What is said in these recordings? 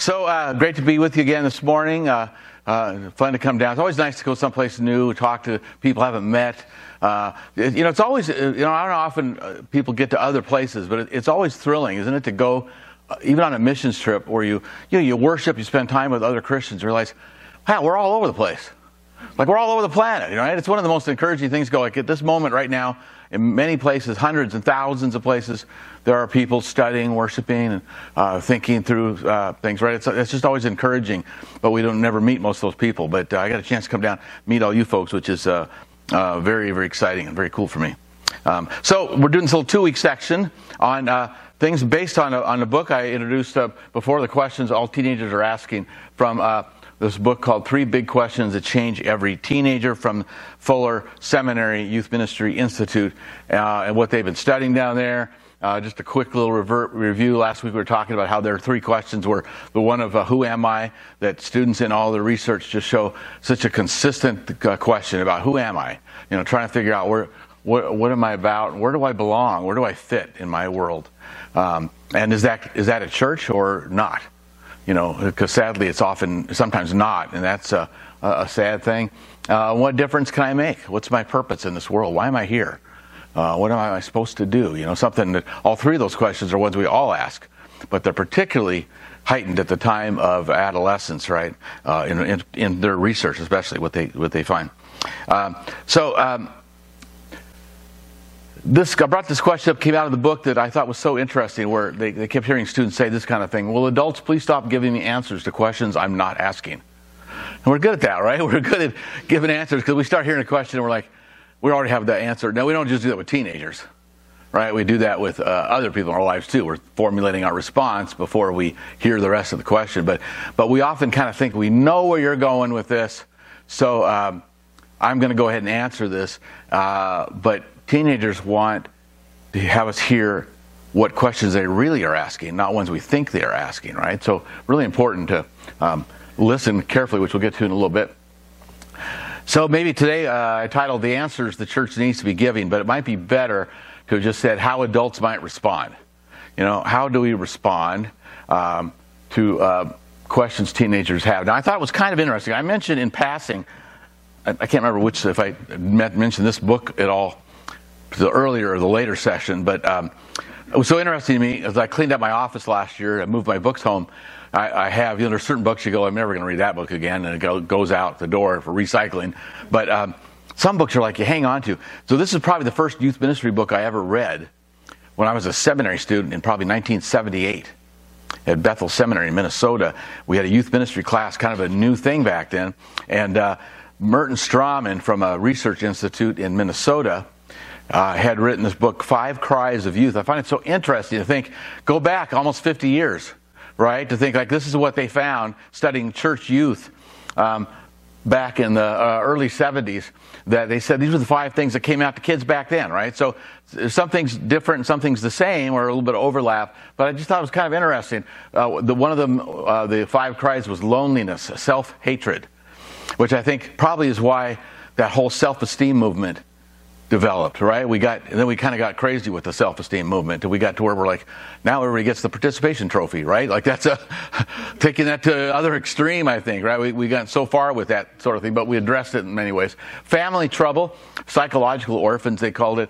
So great to be with you again this morning. Fun to come down. It's always nice to go someplace new, talk to people I haven't met. You know, it's always, you know, I don't know, often people get to other places, but it's always thrilling, isn't it, to go even on a missions trip where you worship, you spend time with other Christians, realize, wow, we're all over the place. Like, we're all over the planet, you know, right? It's one of the most encouraging things to go, like, at this moment right now, in many places, hundreds and thousands of places, there are people studying, worshiping, and thinking through things, right? It's just always encouraging, but we don't never meet most of those people. But I got a chance to come down, meet all you folks, which is very, very exciting and very cool for me. So we're doing this little two-week section on things based on a book I introduced before, the questions all teenagers are asking, from this book called 3 Big Questions That Change Every Teenager, from Fuller Seminary Youth Ministry Institute, and what they've been studying down there. Just a quick little review. Last week we were talking about how their 3 questions were the one of who am I, that students in all their research just show such a consistent question about who am I, you know, trying to figure out what am I about, where do I belong, where do I fit in my world, and is that a church or not? You know, because sadly it's often, sometimes not, and that's a sad thing. What difference can I make? What's my purpose in this world? Why am I here? What am I supposed to do? You know, something that all three of those questions are ones we all ask, but they're particularly heightened at the time of adolescence, right? In their research, especially what they find. I brought this question up, came out of the book, that I thought was so interesting, where they kept hearing students say this kind of thing: will adults please stop giving me answers to questions I'm not asking? And we're good at that, right? We're good at giving answers, because we start hearing a question and we're like, we already have that answer. No, we don't just do that with teenagers, right? We do that with other people in our lives too. We're formulating our response before we hear the rest of the question. But we often kind of think we know where you're going with this, so I'm going to go ahead and answer this, but teenagers want to have us hear what questions they really are asking, not ones we think they are asking, right? So really important to listen carefully, which we'll get to in a little bit. So maybe today I titled The Answers the Church Needs to Be Giving, but it might be better to have just said how adults might respond. You know, how do we respond to questions teenagers have? Now, I thought it was kind of interesting. I mentioned in passing, I can't remember which, if I mentioned this book at all, the earlier or the later session, but it was so interesting to me, as I cleaned up my office last year, I moved my books home. I have, you know, there's certain books you go, I'm never going to read that book again, and it goes out the door for recycling. But some books are like you hang on to. So this is probably the first youth ministry book I ever read when I was a seminary student in probably 1978 at Bethel Seminary in Minnesota. We had a youth ministry class, kind of a new thing back then, and Merton Strommen from a research institute in Minnesota had written this book, 5 Cries of Youth. I find it so interesting to think, go back almost 50 years, right? To think, like, this is what they found studying church youth back in the early 70s, that they said these were the 5 things that came out to kids back then, right? So some things different, some things the same, or a little bit of overlap, but I just thought it was kind of interesting. One of them, the 5 cries, was loneliness, self-hatred, which I think probably is why that whole self-esteem movement developed, right? We kind of got crazy with the self-esteem movement, and we got to where we're like, now everybody gets the participation trophy, right? Like, that's taking that to other extreme, I think, right? We got so far with that sort of thing, but we addressed it in many ways. Family trouble, psychological orphans, they called it,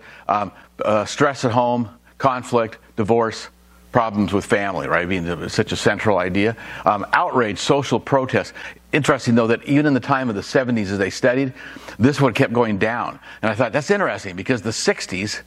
stress at home, conflict, divorce, problems with family, right? Being such a central idea. Outrage, social protest. Interesting, though, that even in the time of the 70s, as they studied, this one kept going down. And I thought, that's interesting, because the 60s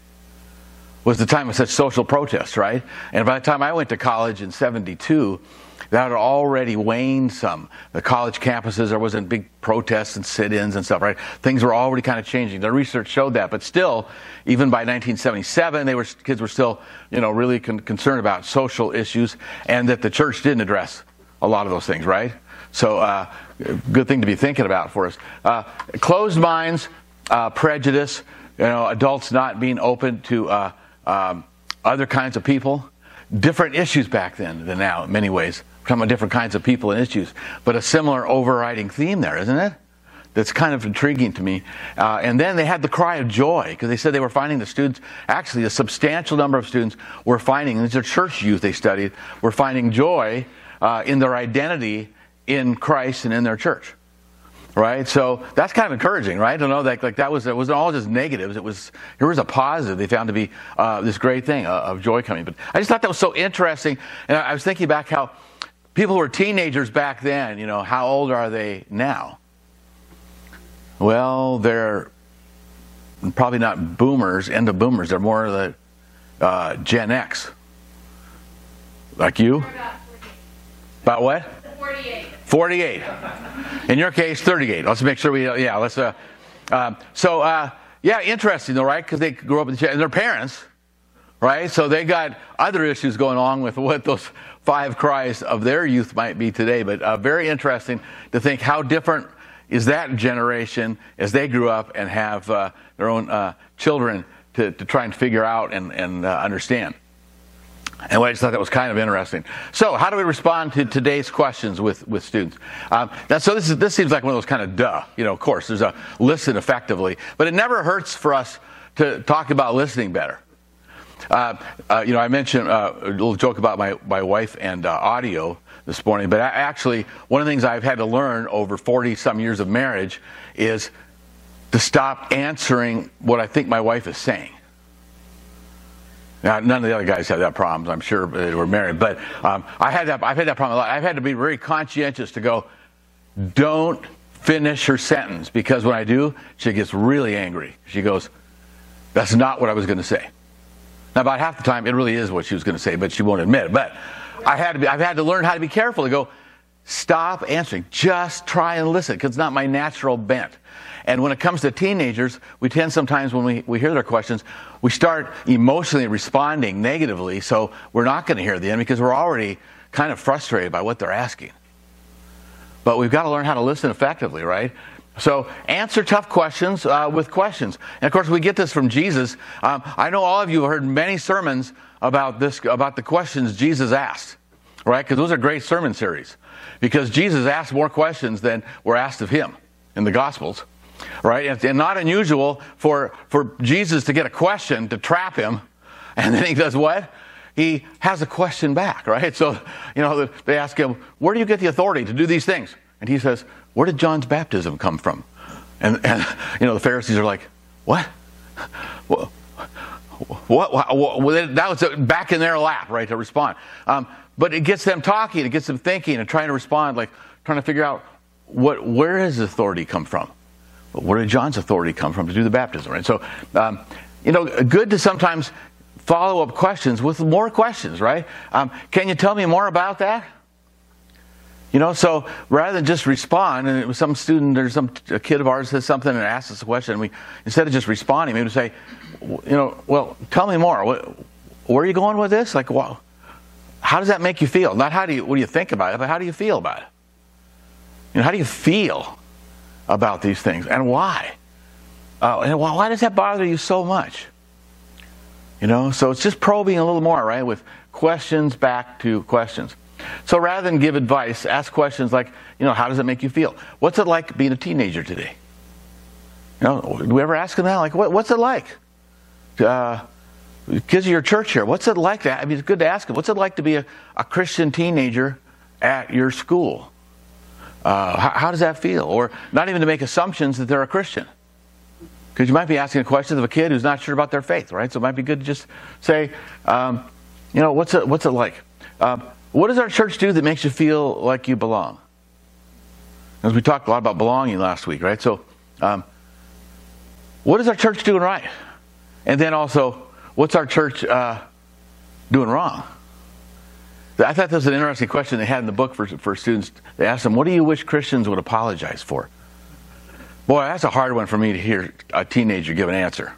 was the time of such social protest, right? And by the time I went to college in 72, that had already waned some. The college campuses, there wasn't big protests and sit-ins and stuff, right? Things were already kind of changing. Their research showed that, but still, even by 1977, kids were still, you know, really concerned about social issues, and that the church didn't address a lot of those things, right? So, good thing to be thinking about for us. Closed minds, prejudice, you know, adults not being open to other kinds of people. Different issues back then than now in many ways. We're talking about different kinds of people and issues. But a similar overriding theme there, isn't it? That's kind of intriguing to me. And then they had the cry of joy, because they said they were finding the students, actually a substantial number of students were finding, and these are church youth they studied, were finding joy in their identity in Christ and in their church. Right? So that's kind of encouraging, right? To know that like that was, it wasn't all just negatives. It was, here was a positive they found to be this great thing of joy coming. But I just thought that was so interesting. And I was thinking back how people who were teenagers back then, you know, how old are they now? Well, they're probably not boomers, into boomers. They're more of the Gen X. Like you? About what? 48. 48. In your case, 38. Let's make sure we, yeah, let's, yeah, interesting though, right? Because they grew up in the, and their parents, right? So they got other issues going on with what those five cries of their youth might be today. But very interesting to think how different is that generation as they grew up and have their own children to try and figure out and understand. Anyway, I just thought that was kind of interesting. So, how do we respond to today's questions with students? This seems like one of those kind of duh. You know, of course, there's a listen effectively, but it never hurts for us to talk about listening better. You know, I mentioned a little joke about my wife and audio this morning, but actually, one of the things I've had to learn over 40-some years of marriage is to stop answering what I think my wife is saying. Now, none of the other guys have that problem. I'm sure they were married, but I've had that problem a lot. I've had to be very conscientious to go, don't finish her sentence, because when I do, she gets really angry. She goes, "That's not what I was going to say." Now, about half the time, it really is what she was going to say, but she won't admit it. But I've had to learn how to be careful to go, stop answering. Just try and listen, because it's not my natural bent. And when it comes to teenagers, we tend sometimes when we hear their questions, we start emotionally responding negatively, so we're not going to hear the end because we're already kind of frustrated by what they're asking. But we've got to learn how to listen effectively, right? So answer tough questions with questions. And, of course, we get this from Jesus. I know all of you have heard many sermons about the questions Jesus asked, right? Because those are great sermon series, because Jesus asked more questions than were asked of him in the Gospels. Right, and not unusual for Jesus to get a question to trap him, and then he does what? He has a question back, right? So, you know, they ask him, where do you get the authority to do these things? And he says, where did John's baptism come from? And you know, the Pharisees are like, what? What? That was back in their lap, right, to respond. But it gets them talking, it gets them thinking and trying to respond, like trying to figure out where does authority come from? Where did John's authority come from to do the baptism, right? So, you know, good to sometimes follow up questions with more questions, right? Can you tell me more about that? You know, so rather than just respond, and it was some student or a kid of ours says something and asks us a question, instead of just responding, maybe we say, you know, well, tell me more. Where are you going with this? Like, well, how does that make you feel? Not what do you think about it, but how do you feel about it? You know, how do you feel about these things, and why? And why does that bother you so much? You know, so it's just probing a little more, right? With questions back to questions. So rather than give advice, ask questions like, you know, how does it make you feel? What's it like being a teenager today? You know, do we ever ask them that? Like, what's it like? Kids of your church here, what's it like? I mean, it's good to ask them. What's it like to be a Christian teenager at your school? How does that feel? Or not even to make assumptions that they're a Christian. Because you might be asking a question of a kid who's not sure about their faith, right? So it might be good to just say, you know, what's it like? What does our church do that makes you feel like you belong? As we talked a lot about belonging last week, right? So what is our church doing right? And then also, what's our church doing wrong? I thought that was an interesting question they had in the book for students. They asked them, what do you wish Christians would apologize for? Boy, that's a hard one for me to hear a teenager give an answer.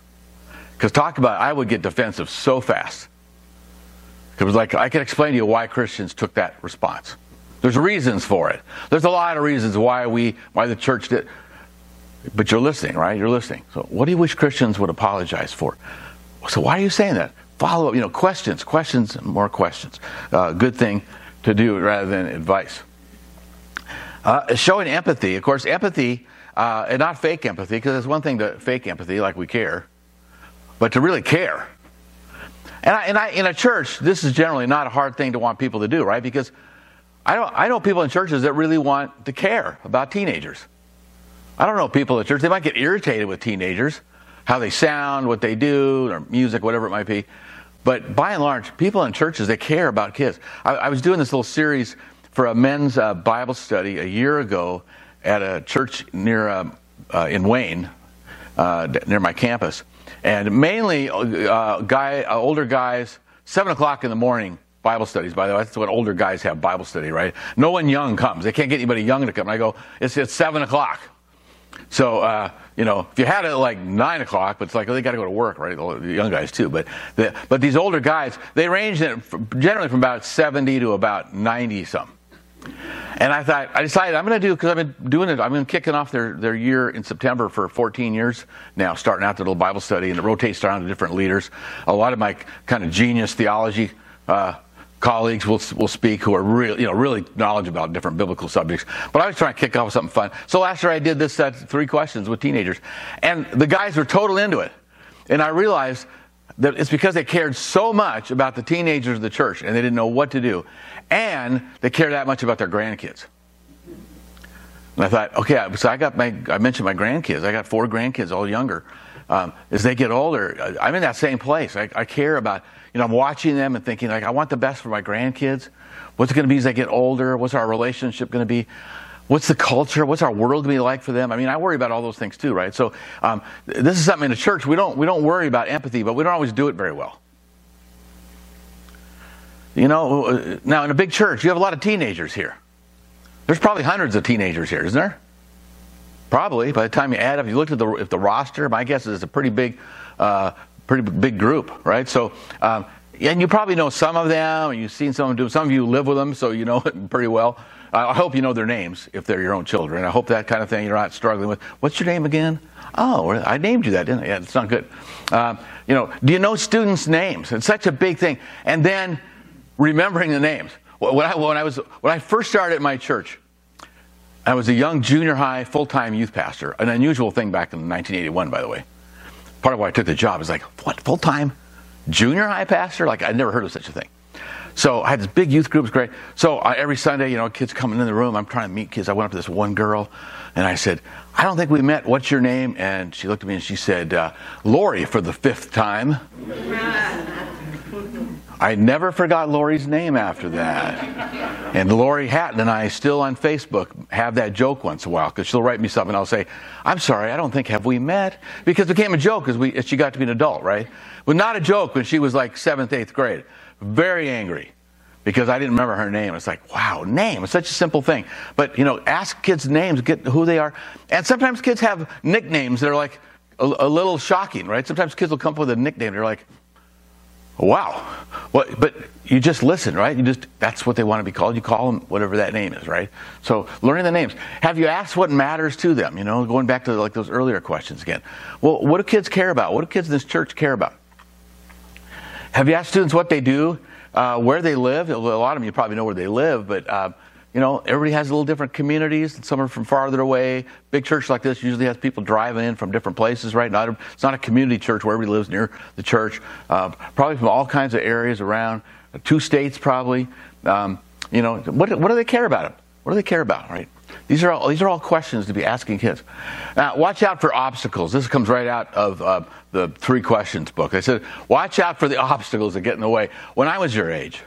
Because talk about, I would get defensive so fast. It was like, I can explain to you why Christians took that response. There's reasons for it. There's a lot of reasons why the church did. But you're listening, right? You're listening. So what do you wish Christians would apologize for? So why are you saying that? Follow up, you know, questions, and more questions. Good thing to do rather than advice. Showing empathy. Of course, empathy, and not fake empathy, because it's one thing to fake empathy, like we care, but to really care. And in a church, this is generally not a hard thing to want people to do, right? Because I know people in churches that really want to care about teenagers. I don't know people at church. They might get irritated with teenagers, how they sound, what they do, their music, whatever it might be. But by and large, people in churches, they care about kids. I was doing this little series for a men's Bible study a year ago at a church near in Wayne, near my campus. And mainly older guys, 7 o'clock in the morning, Bible studies, by the way. That's what older guys have, Bible study, right? No one young comes. They can't get anybody young to come. And I go, it's 7 o'clock. So, you know, if you had it at like 9 o'clock, but it's like, oh, they got to go to work, right? The young guys too. But these older guys, they range generally from about 70 to about 90-some. And I decided I'm going to do, because I've been doing it, I've been kicking off their year in September for 14 years now, starting out the little Bible study, and it rotates around to different leaders. A lot of my kind of genius theology colleagues will speak, who are really knowledgeable about different biblical subjects. But I was trying to kick off with something fun. So last year I did this three questions with teenagers, and the guys were total into it. And I realized that it's because they cared so much about the teenagers of the church, and they didn't know what to do, and they care that much about their grandkids. And I thought, okay, so I mentioned my grandkids. I got 4 grandkids, all younger. As they get older, I'm in that same place. I care about, you know, I'm watching them and thinking, like, I want the best for my grandkids. What's it going to be as they get older? What's our relationship going to be? What's the culture? What's our world going to be like for them? I mean, I worry about all those things too, right? So this is something in the church. We don't worry about empathy, but we don't always do it very well. You know, now in a big church, you have a lot of teenagers here. There's probably hundreds of teenagers here, isn't there? Probably. By the time you add up, you looked at the roster, my guess is it's a pretty big group, right? So, and you probably know some of them, and you've seen some of them. Some of you live with them, so you know it pretty well. I hope you know their names if they're your own children. I hope that kind of thing you're not struggling with. What's your name again? Oh, I named you that, didn't I? Yeah, it's not good. You know, do you know students' names? It's such a big thing. And then remembering the names. When I first started at my church, I was a young junior high full-time youth pastor, an unusual thing back in 1981, by the way. Part of why I took the job is like, what, full-time junior high pastor? Like, I'd never heard of such a thing. So I had this big youth group. It was great. So every Sunday, you know, kids coming in the room. I'm trying to meet kids. I went up to this one girl, and I said, I don't think we met. What's your name? And she looked at me, and she said, Lori, for the 5th time. I never forgot Lori's name after that. And Lori Hatton and I, still on Facebook, have that joke once in a while, because she'll write me something and I'll say, I'm sorry, I don't think, have we met? Because it became a joke as she got to be an adult, right? But not a joke when she was like 7th, 8th grade. Very angry because I didn't remember her name. It's like, wow, name. It's such a simple thing. But, you know, ask kids names, get who they are. And sometimes kids have nicknames that are like a little shocking, right? Sometimes kids will come up with a nickname. They're like, wow. Well, but you just listen, right? That's what they want to be called. You call them whatever that name is, right? So learning the names. Have you asked what matters to them? You know, going back to like those earlier questions again. Well, what do kids care about? What do kids in this church care about? Have you asked students what they do, where they live? A lot of them, you probably know where they live, but you know, everybody has a little different communities. Some are from farther away. Big church like this usually has people driving in from different places, right? It's not a community church where everybody lives near the church. Probably from all kinds of areas around, 2 states probably. You know, what do they care about? What do they care about, right? These are all questions to be asking kids. Now, watch out for obstacles. This comes right out of the Three Questions book. They said, watch out for the obstacles that get in the way. When I was your age,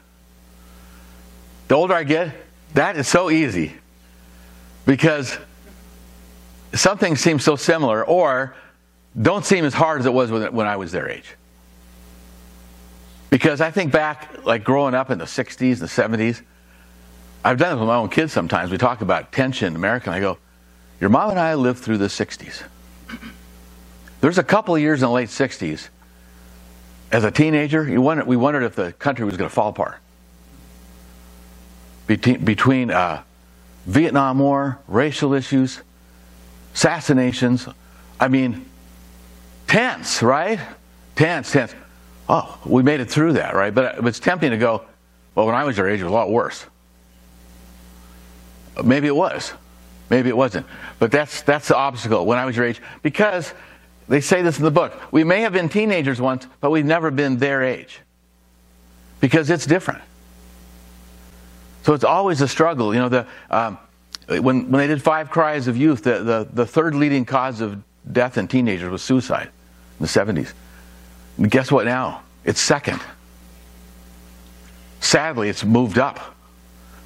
the older I get, that is so easy because something seems so similar or don't seem as hard as it was when I was their age. Because I think back, like growing up in the 60s, the 70s, I've done it with my own kids sometimes. We talk about tension in America, and I go, your mom and I lived through the 60s. There's a couple of years in the late 60s. As a teenager, we wondered if the country was going to fall apart. Between Vietnam War, racial issues, assassinations, I mean, tense, right? Tense. Oh, we made it through that, right? But it's tempting to go, well, when I was your age, it was a lot worse. Maybe it was. Maybe it wasn't. But that's the obstacle, when I was your age. Because they say this in the book. We may have been teenagers once, but we've never been their age. Because it's different. So it's always a struggle. You know, when they did Five Cries of Youth, the third leading cause of death in teenagers was suicide in the 70s. And guess what now? It's second. Sadly, it's moved up,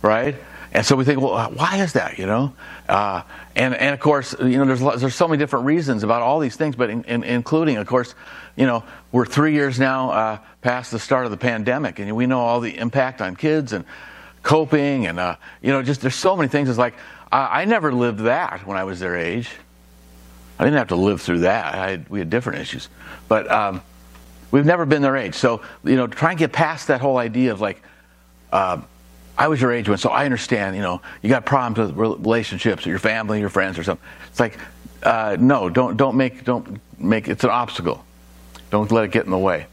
right? And so we think, well, why is that, you know? And of course, you know, there's so many different reasons about all these things, but including, of course, you know, we're 3 years now past the start of the pandemic, and we know all the impact on kids and coping and, you know, just there's so many things. It's like, I never lived that when I was their age. I didn't have to live through that. We had different issues. But we've never been their age. So, you know, try and get past that whole idea of like, I was your age when, so I understand, you know, you got problems with relationships or your family, your friends or something. It's like, no, don't make it's an obstacle. Don't let it get in the way.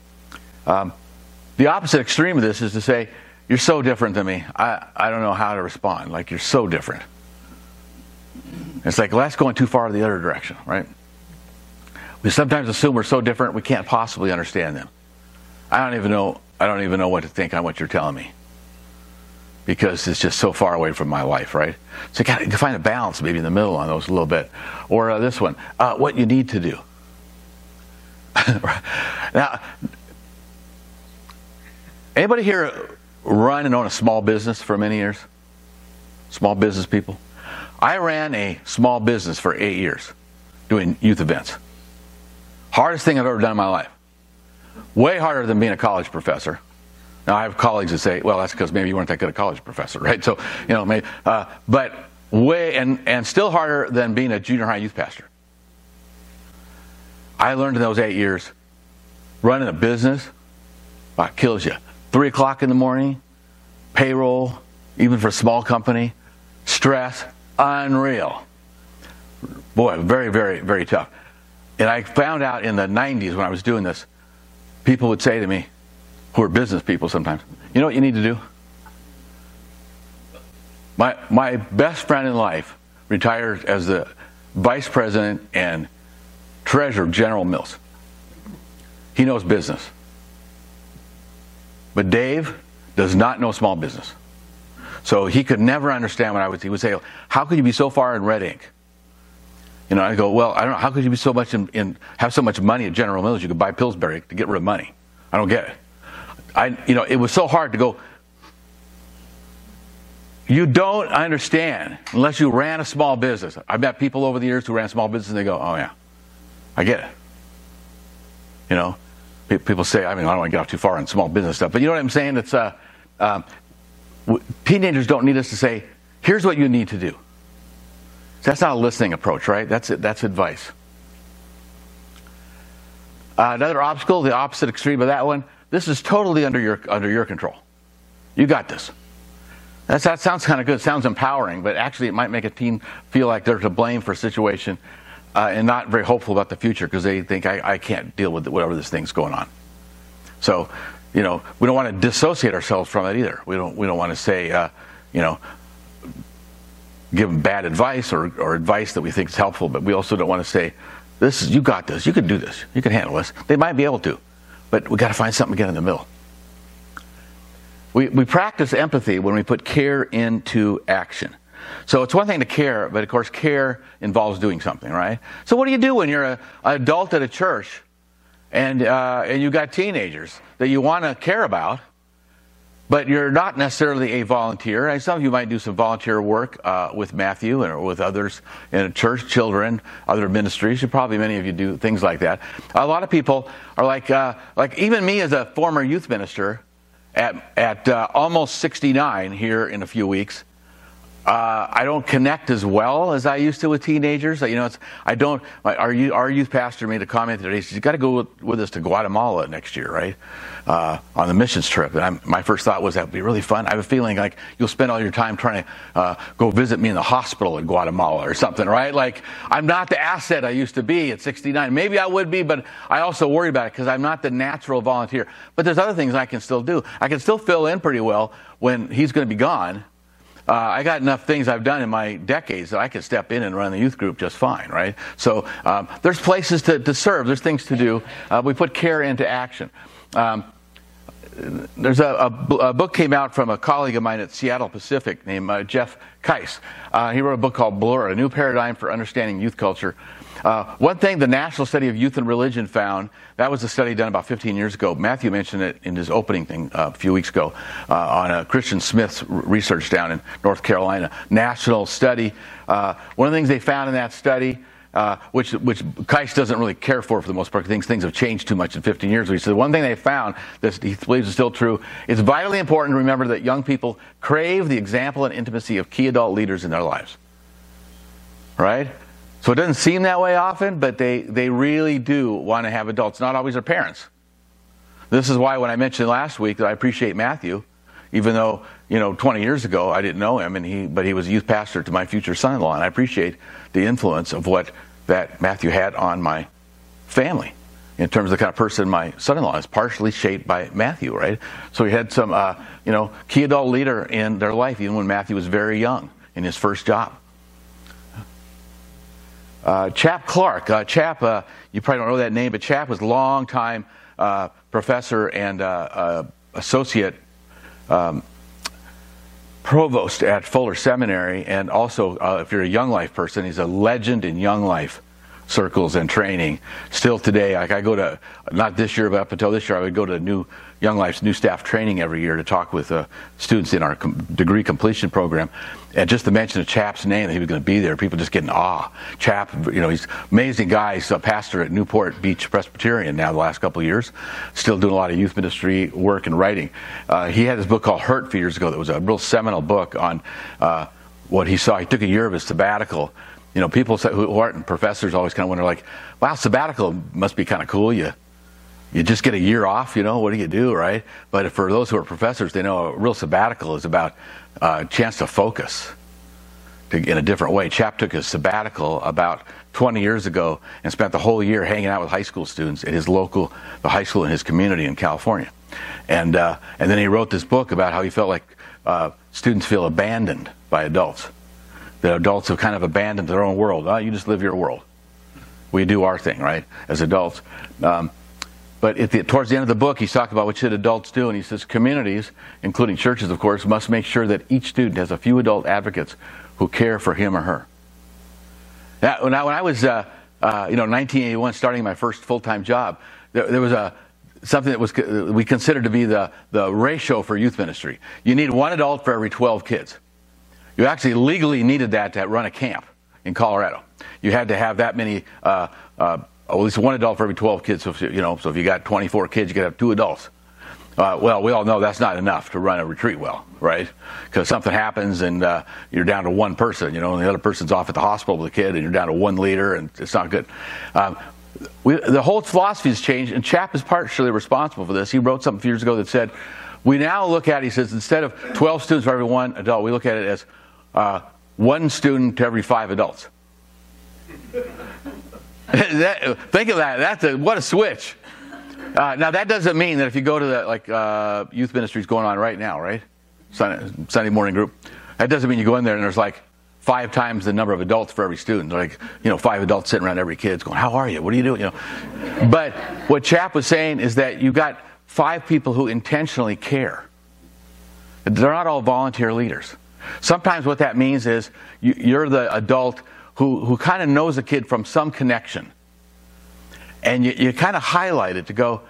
The opposite extreme of this is to say, you're so different than me. I don't know how to respond. Like, you're so different. It's like, well, that's going too far the other direction, right? We sometimes assume we're so different we can't possibly understand them. I don't even know what to think on what you're telling me, because it's just so far away from my life, right? So you gotta find a balance maybe in the middle on those a little bit. Or this one, what you need to do. Now, anybody here run and own a small business for many years? Small business people? I ran a small business for 8 years doing youth events. Hardest thing I've ever done in my life. Way harder than being a college professor. Now, I have colleagues that say, well, that's because maybe you weren't that good a college professor, right? So, you know, maybe, but way, and still harder than being a junior high youth pastor. I learned in those 8 years, running a business, about kills you. 3 o'clock in the morning, payroll, even for a small company, stress, unreal. Boy, very, very, very tough. And I found out in the 90s when I was doing this, people would say to me, who are business people sometimes, you know what you need to do? My best friend in life retired as the vice president and treasurer of General Mills. He knows business. But Dave does not know small business. So he could never understand what I was. He would say, how could you be so far in red ink? You know, I go, well, I don't know. How could you be so much have so much money at General Mills you could buy Pillsbury to get rid of money? I don't get it. You know, it was so hard to go, you don't understand unless you ran a small business. I've met people over the years who ran small business and they go, oh yeah, I get it. You know, people say, I mean, I don't want to get off too far on small business stuff, but you know what I'm saying? It's, teenagers don't need us to say, here's what you need to do. That's not a listening approach, right? That's advice. Another obstacle, the opposite extreme of that one, this is totally under your control. You got this. That sounds kind of good. Sounds empowering, but actually it might make a teen feel like they're to blame for a situation and not very hopeful about the future because they think, I can't deal with whatever this thing's going on. So, you know, we don't want to dissociate ourselves from it either. We don't want to say, you know, give them bad advice or advice that we think is helpful, but we also don't want to say, you got this. You can do this. You can handle this. They might be able to. But we got to find something again in the middle. We practice empathy when we put care into action. So it's one thing to care, but of course care involves doing something, right? So what do you do when you're an adult at a church and you got teenagers that you want to care about, but you're not necessarily a volunteer? And some of you might do some volunteer work with Matthew or with others in a church, children, other ministries. Probably many of you do things like that. A lot of people are like even me as a former youth minister at almost 69 here in a few weeks. I don't connect as well as I used to with teenagers. You know, our youth pastor made a comment today. He said, you got to go with us to Guatemala next year, right? On the missions trip. And my first thought was that would be really fun. I have a feeling like you'll spend all your time trying to go visit me in the hospital in Guatemala or something, right? Like, I'm not the asset I used to be at 69. Maybe I would be, but I also worry about it because I'm not the natural volunteer. But there's other things I can still do. I can still fill in pretty well when he's going to be gone. I got enough things I've done in my decades that I could step in and run the youth group just fine, right? So there's places to serve. There's things to do. We put care into action. there's a book came out from a colleague of mine at Seattle Pacific named Jeff Keis. He wrote a book called Blur, A New Paradigm for Understanding Youth Culture. One thing the National Study of Youth and Religion found, that was a study done about 15 years ago. Matthew mentioned it in his opening thing a few weeks ago on Christian Smith's research down in North Carolina. National study. One of the things they found in that study, which Keis doesn't really care for the most part, because things have changed too much in 15 years. So the one thing they found that he believes is still true, it's vitally important to remember that young people crave the example and intimacy of key adult leaders in their lives. Right? So it doesn't seem that way often, but they really do want to have adults, not always their parents. This is why when I mentioned last week that I appreciate Matthew, even though, you know, 20 years ago I didn't know him, and but he was a youth pastor to my future son-in-law, and I appreciate the influence of what that Matthew had on my family in terms of the kind of person my son-in-law is, partially shaped by Matthew, right? So he had some, you know, key adult leader in their life, even when Matthew was very young in his first job. Chap Clark. Chap, you probably don't know that name, but Chap was a long-time professor and associate provost at Fuller Seminary, and also, if you're a Young Life person, he's a legend in Young Life circles and training. Still today, like I go to, not this year, but up until this year, I would go to new Young Life's new staff training every year to talk with students in our degree completion program. And just the mention of Chap's name, that he was going to be there, people just get in awe. Chap, you know, he's an amazing guy. He's a pastor at Newport Beach Presbyterian now the last couple of years, still doing a lot of youth ministry work and writing. He had this book called Hurt a few years ago that was a real seminal book on what he saw. He took a year of his sabbatical. You know, people who aren't professors always kind of wonder, like, wow, sabbatical must be kind of cool. You just get a year off, you know, what do you do, right? But for those who are professors, they know a real sabbatical is about a chance to focus in a different way. Chap took his sabbatical about 20 years ago and spent the whole year hanging out with high school students at his local, the high school in his community in California. And then he wrote this book about how he felt like students feel abandoned by adults. That adults have kind of abandoned their own world. Oh, you just live your world. We do our thing, right, as adults. But towards the end of the book, he's talking about what should adults do, and he says communities, including churches, of course, must make sure that each student has a few adult advocates who care for him or her. Now, when I was, you know, 1981, starting my first full-time job, there was something that was we considered to be the ratio for youth ministry. You need one adult for every 12 kids. You actually legally needed that to run a camp in Colorado. You had to have that many, at least one adult for every 12 kids. So if, you know, so if you got 24 kids, you could have two adults. Well, we all know that's not enough to run a retreat well, right? Because something happens and you're down to one person, you know, and the other person's off at the hospital with a kid, and you're down to one leader, and it's not good. The whole philosophy has changed, and Chap is partially responsible for this. He wrote something a few years ago that said, we now look at, he says, instead of 12 students for every one adult, we look at it as one student to every 5 adults. Think of that. That's what a switch. Now, that doesn't mean that if you go to the, like, youth ministries going on right now, right? Sunday morning group. That doesn't mean you go in there and there's like 5 times the number of adults for every student. Like, you know, 5 adults sitting around every kid going, how are you? What are you doing? You know. But what Chap was saying is that you got 5 people who intentionally care. They're not all volunteer leaders. Sometimes what that means is you're the adult who kind of knows a kid from some connection. And you kind of highlight it to go,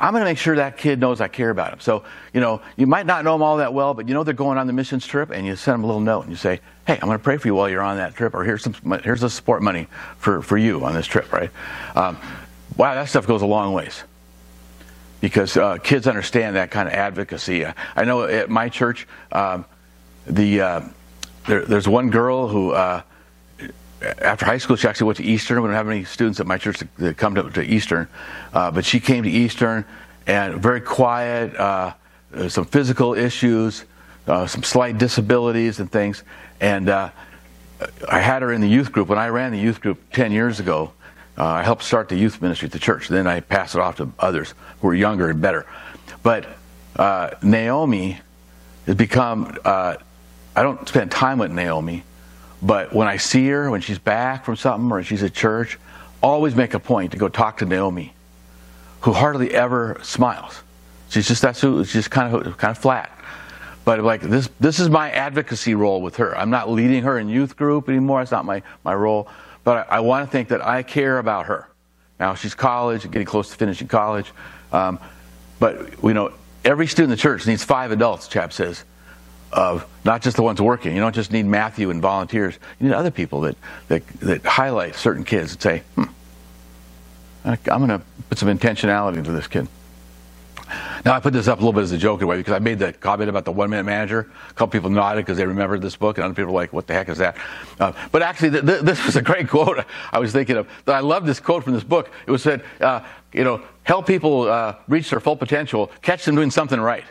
I'm going to make sure that kid knows I care about him. So, you know, you might not know him all that well, but you know they're going on the missions trip, and you send them a little note and you say, hey, I'm going to pray for you while you're on that trip, or here's the support money for you on this trip, right? Wow, that stuff goes a long ways. Because kids understand that kind of advocacy. I know at my church, there's one girl who, after high school, she actually went to Eastern. We don't have any students at my church that come to Eastern, but she came to Eastern, and very quiet, some physical issues, some slight disabilities and things. And I had her in the youth group. When I ran the youth group 10 years ago, I helped start the youth ministry at the church. Then I passed it off to others who were younger and better. But Naomi has become... I don't spend time with Naomi, but when I see her, when she's back from something or she's at church, always make a point to go talk to Naomi, who hardly ever smiles. She's just kind of flat. But like this is my advocacy role with her. I'm not leading her in youth group anymore. It's not my role. But I want to think that I care about her. Now she's college, getting close to finishing college. But you know, every student in the church needs 5 adults. Chap says, not just the ones working. You don't just need Matthew and volunteers. You need other people that highlight certain kids and say, I'm going to put some intentionality into this kid. Now, I put this up a little bit as a joke away because I made the comment about the one-minute manager. A couple people nodded because they remembered this book, and other people were like, what the heck is that? But actually, this was a great quote I was thinking of. I love this quote from this book. It was said, help people reach their full potential, catch them doing something right.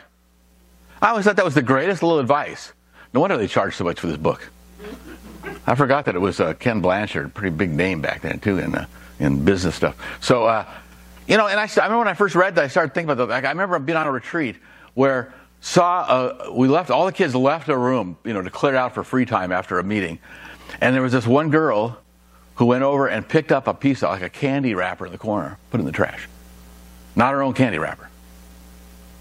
I always thought that was the greatest little advice. No wonder they charged so much for this book. I forgot that it was Ken Blanchard, pretty big name back then, too, in business stuff. So, you know, and I remember when I first read that, I started thinking about that. I remember being on a retreat where all the kids left a room, you know, to clear out for free time after a meeting. And there was this one girl who went over and picked up a piece of, like a candy wrapper in the corner, put it in the trash. Not her own candy wrapper.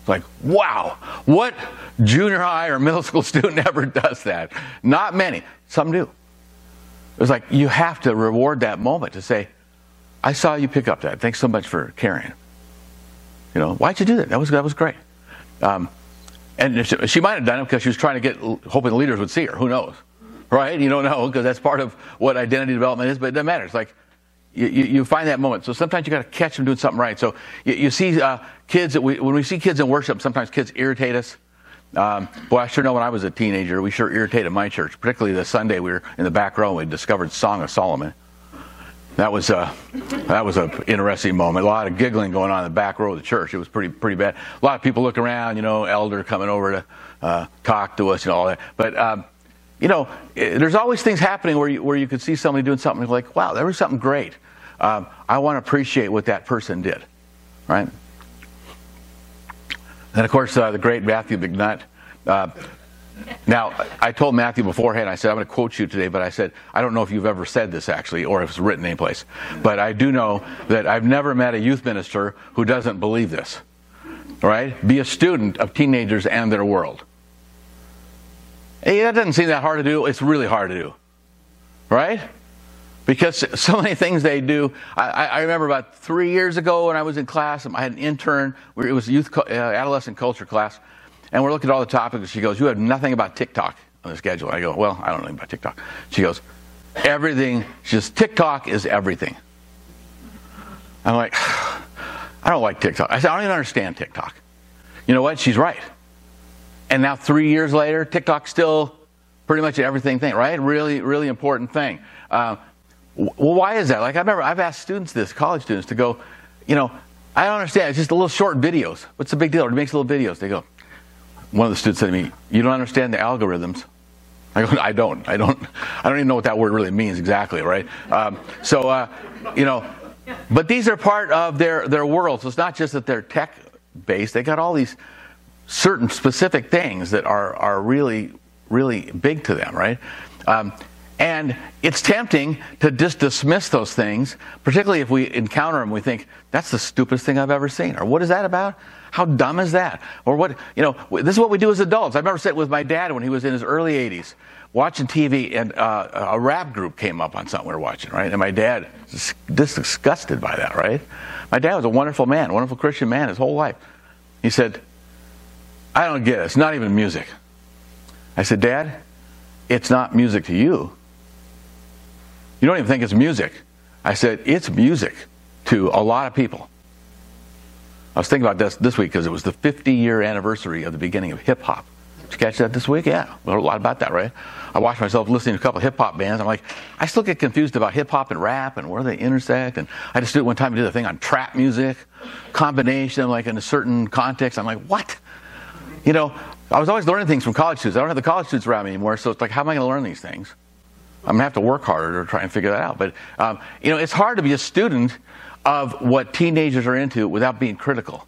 It's like, wow, what junior high or middle school student ever does that? Not many. Some do. It was like, you have to reward that moment to say, I saw you pick up that. Thanks so much for caring. You know, why'd you do that? That was great. And she might have done it because she was trying to hoping the leaders would see her. Who knows, right? You don't know because that's part of what identity development is, but it doesn't matter. It's like you find that moment. So sometimes you got to catch them doing something right. So you see kids when we see kids in worship, sometimes kids irritate us. Boy, I sure know when I was a teenager, we sure irritated my church, particularly the Sunday we were in the back row and we discovered Song of Solomon. That was an interesting moment. A lot of giggling going on in the back row of the church. It was pretty bad. A lot of people look around, you know, elder coming over to talk to us and all that. But, you know, there's always things happening where you could see somebody doing something like, wow, there was something great. I want to appreciate what that person did, right? And, of course, the great Matthew McNutt. Now, I told Matthew beforehand, I said, I'm going to quote you today, but I said, I don't know if you've ever said this, actually, or if it's written anyplace. But I do know that I've never met a youth minister who doesn't believe this. All right? Be a student of teenagers and their world. Hey, that doesn't seem that hard to do. It's really hard to do. Right? Because so many things they do. I remember about 3 years ago when I was in class, I had an intern. It was a adolescent culture class. And we're looking at all the topics. She goes, you have nothing about TikTok on the schedule. And I go, well, I don't know anything about TikTok. She goes, everything. She says, TikTok is everything. I'm like, I don't like TikTok. I said, I don't even understand TikTok. You know what? She's right. And now 3 years later, TikTok's still pretty much everything thing, right? Really, really important thing. Well, why is that? Like, I remember I've asked students this, college students, to go, you know, I don't understand. It's just a little short videos. What's the big deal? It makes little videos. They go, one of the students said to me, you don't understand the algorithms. I go, I don't even know what that word really means exactly, right? You know, but these are part of their world. So it's not just that they're tech-based. They got all these certain specific things that are really, really big to them, right? And it's tempting to just dismiss those things, particularly if we encounter them. We think, that's the stupidest thing I've ever seen. Or what is that about? How dumb is that? Or what, you know, this is what we do as adults. I remember sitting with my dad when he was in his early 80s, watching TV, and a rap group came up on something we were watching, right? And my dad was disgusted by that, right? My dad was a wonderful man, wonderful Christian man his whole life. He said, I don't get it. It's not even music. I said, Dad, it's not music to you. You don't even think it's music. I said, it's music to a lot of people. I was thinking about this week because it was the 50-year anniversary of the beginning of hip-hop. Did you catch that this week? Yeah, we heard a lot about that, right? I watched myself listening to a couple of hip-hop bands. I'm like, I still get confused about hip-hop and rap and where they intersect. And I just did it one time. I did a thing on trap music, combination, like in a certain context. I'm like, what? You know, I was always learning things from college students. I don't have the college students around me anymore, so it's like, how am I going to learn these things? I'm going to have to work harder to try and figure that out. But, you know, it's hard to be a student of what teenagers are into without being critical.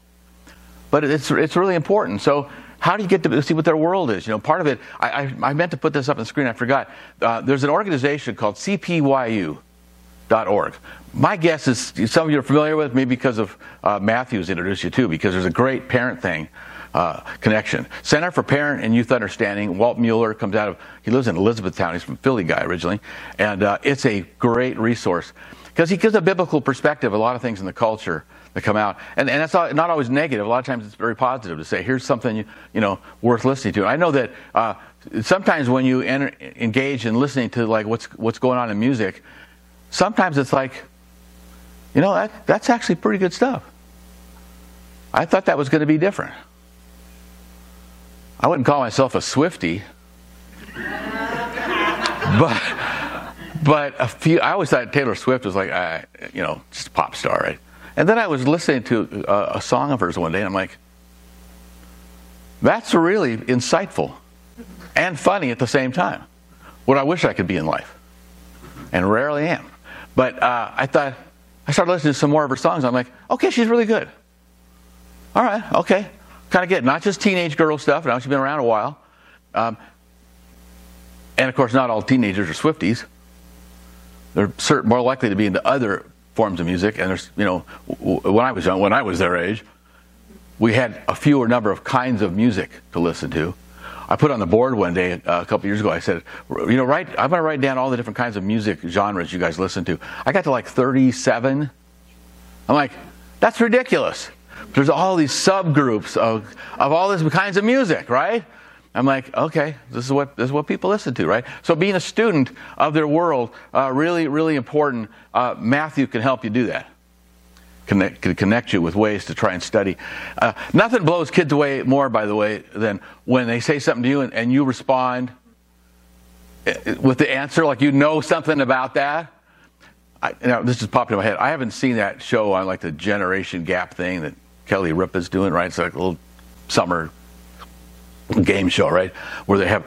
But it's really important. So how do you get to see what their world is? You know, part of it, I meant to put this up on the screen. I forgot. There's an organization called CPYU, .org. My guess is some of you are familiar with, maybe because of Matthew's introduced you to, because there's a great parent thing connection. Center for Parent and Youth Understanding. Walt Mueller comes out of, he lives in Elizabethtown. He's from Philly guy originally, and it's a great resource because he gives a biblical perspective, a lot of things in the culture that come out, and that's not always negative. A lot of times it's very positive to say, here's something worth listening to. I know that sometimes when you engage in listening to like what's going on in music, sometimes it's like, that's actually pretty good stuff. I thought that was going to be different. I wouldn't call myself a Swiftie, but a few. I always thought Taylor Swift was like, just a pop star, right? And then I was listening to a song of hers one day, and I'm like, that's really insightful and funny at the same time. What I wish I could be in life, and rarely am. But I started listening to some more of her songs. I'm like, okay, she's really good. All right, okay. Kind of get not just teenage girl stuff. Now she's been around a while. And, of course, not all teenagers are Swifties. They're more likely to be into other forms of music. And, there's, when I was young, when I was their age, we had a fewer number of kinds of music to listen to. I put on the board one day a couple years ago, I said, I'm going to write down all the different kinds of music genres you guys listen to. I got to like 37. I'm like, that's ridiculous. There's all these subgroups of all these kinds of music, right? I'm like, okay, this is what people listen to, right? So being a student of their world, really, really important. Matthew can help you do that. Can connect you with ways to try and study. Nothing blows kids away more, by the way, than when they say something to you and you respond with the answer, like you know something about that. Now, this just popped in my head. I haven't seen that show on like the Generation Gap thing that Kelly Ripa's doing, right? It's like a little summer game show, right, where they have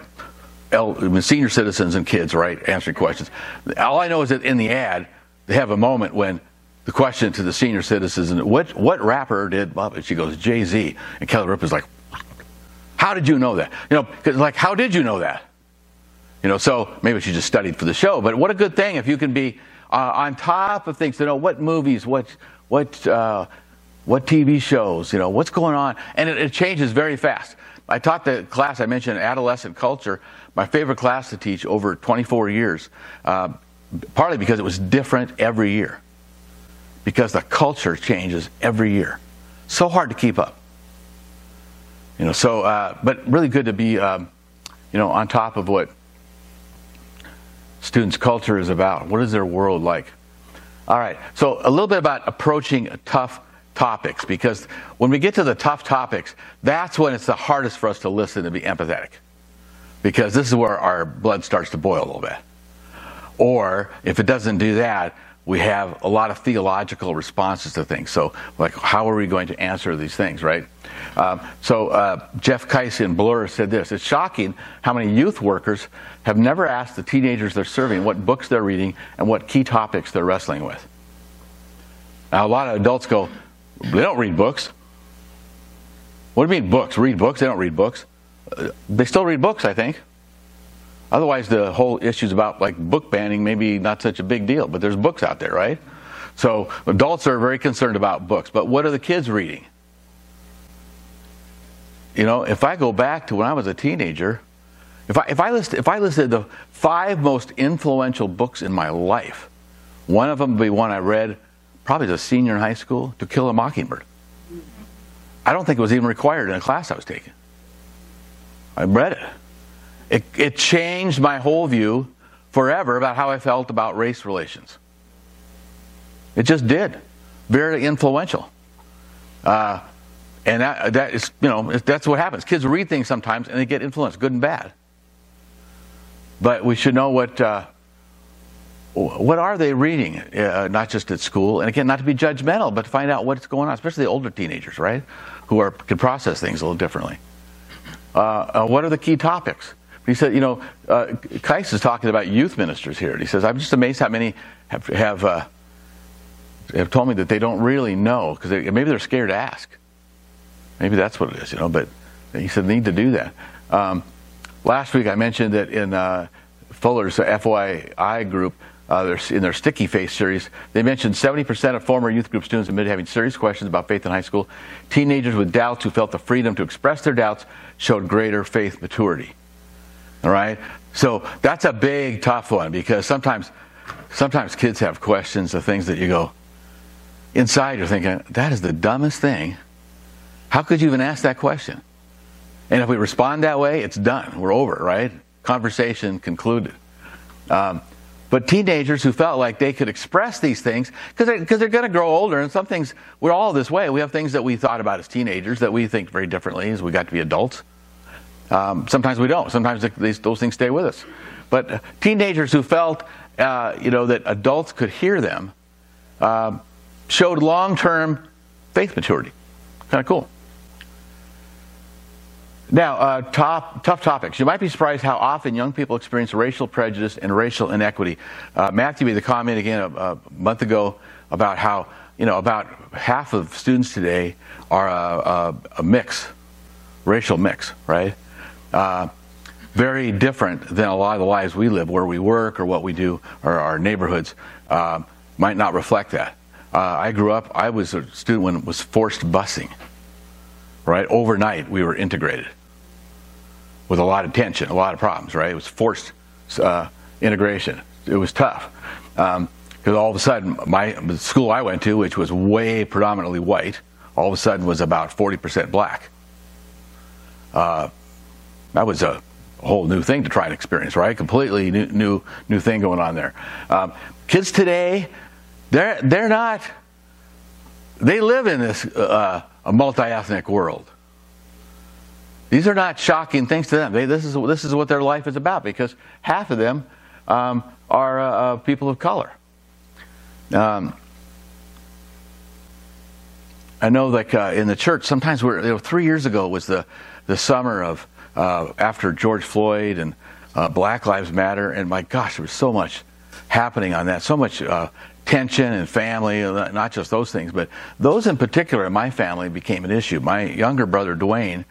senior citizens and kids, right, answering questions. All I know is that in the ad, they have a moment when the question to the senior citizen, what rapper did Bob? And she goes, Jay-Z. And Kelly Ripa's like, how did you know that? Because like, how did you know that? So maybe she just studied for the show. But what a good thing if you can be on top of things, to know what movies, what TV shows, what's going on. And it changes very fast. I taught the class I mentioned, Adolescent Culture, my favorite class to teach over 24 years, partly because it was different every year, because the culture changes every year. So hard to keep up. But really good to be, on top of what students' culture is about. What is their world like? All right, so a little bit about approaching tough topics, because when we get to the tough topics, that's when it's the hardest for us to listen and be empathetic, because this is where our blood starts to boil a little bit. Or if it doesn't do that, we have a lot of theological responses to things. So, like, how are we going to answer these things, right? Jeff Keis in Blur said this: it's shocking how many youth workers have never asked the teenagers they're serving what books they're reading and what key topics they're wrestling with. Now, a lot of adults go, they don't read books. What do you mean books? Read books? They don't read books. They still read books, I think. Otherwise, the whole issues about like book banning maybe not such a big deal, but there's books out there, right? So adults are very concerned about books, but what are the kids reading? If I go back to when I was a teenager, if I listed the 5 most influential books in my life, one of them would be one I read probably as a senior in high school, To Kill a Mockingbird. I don't think it was even required in a class I was taking. I read it. It changed my whole view forever about how I felt about race relations. It just did. Very influential. And that is, that's what happens. Kids read things sometimes and they get influenced, good and bad. But we should know what are they reading, not just at school. And again, not to be judgmental, but to find out what's going on, especially the older teenagers, right, who can process things a little differently. What are the key topics? He said, Keis is talking about youth ministers here. And he says, I'm just amazed how many have told me that they don't really know, because maybe they're scared to ask. Maybe that's what it is, but he said, need to do that. Last week I mentioned that in Fuller's FYI group, in their Sticky Faith series, they mentioned 70% of former youth group students admitted having serious questions about faith in high school. Teenagers with doubts who felt the freedom to express their doubts showed greater faith maturity. All right? So that's a big, tough one, because sometimes kids have questions of things that you go, inside you're thinking, that is the dumbest thing. How could you even ask that question? And if we respond that way, it's done. We're over, right? Conversation concluded. But teenagers who felt like they could express these things, because they're going to grow older, and some things, we're all this way. We have things that we thought about as teenagers that we think very differently as we got to be adults. Sometimes we don't. Sometimes those things stay with us. But teenagers who felt, that adults could hear them, showed long-term faith maturity. Kind of cool. Now, tough topics. You might be surprised how often young people experience racial prejudice and racial inequity. Matthew made the comment again a month ago about how, about half of students today are a mix, racial mix, right? Very different than a lot of the lives we live, where we work or what we do, or our neighborhoods might not reflect that. I grew up, I was a student when it was forced busing. Right? Overnight, we were integrated with a lot of tension, a lot of problems, right? It was forced integration. It was tough. Because all of a sudden, the school I went to, which was way predominantly white, all of a sudden was about 40% black. That was a whole new thing to try and experience, right? Completely new thing going on there. Kids today, they're not, they live in this a multi-ethnic world. These are not shocking things to them. This is what their life is about, because half of them are people of color. I know, like in the church, sometimes 3 years ago was the summer of after George Floyd and Black Lives Matter, and my gosh, there was so much happening on that, so much. Tension and family, not just those things, but those in particular in my family became an issue. My younger brother, Dwayne,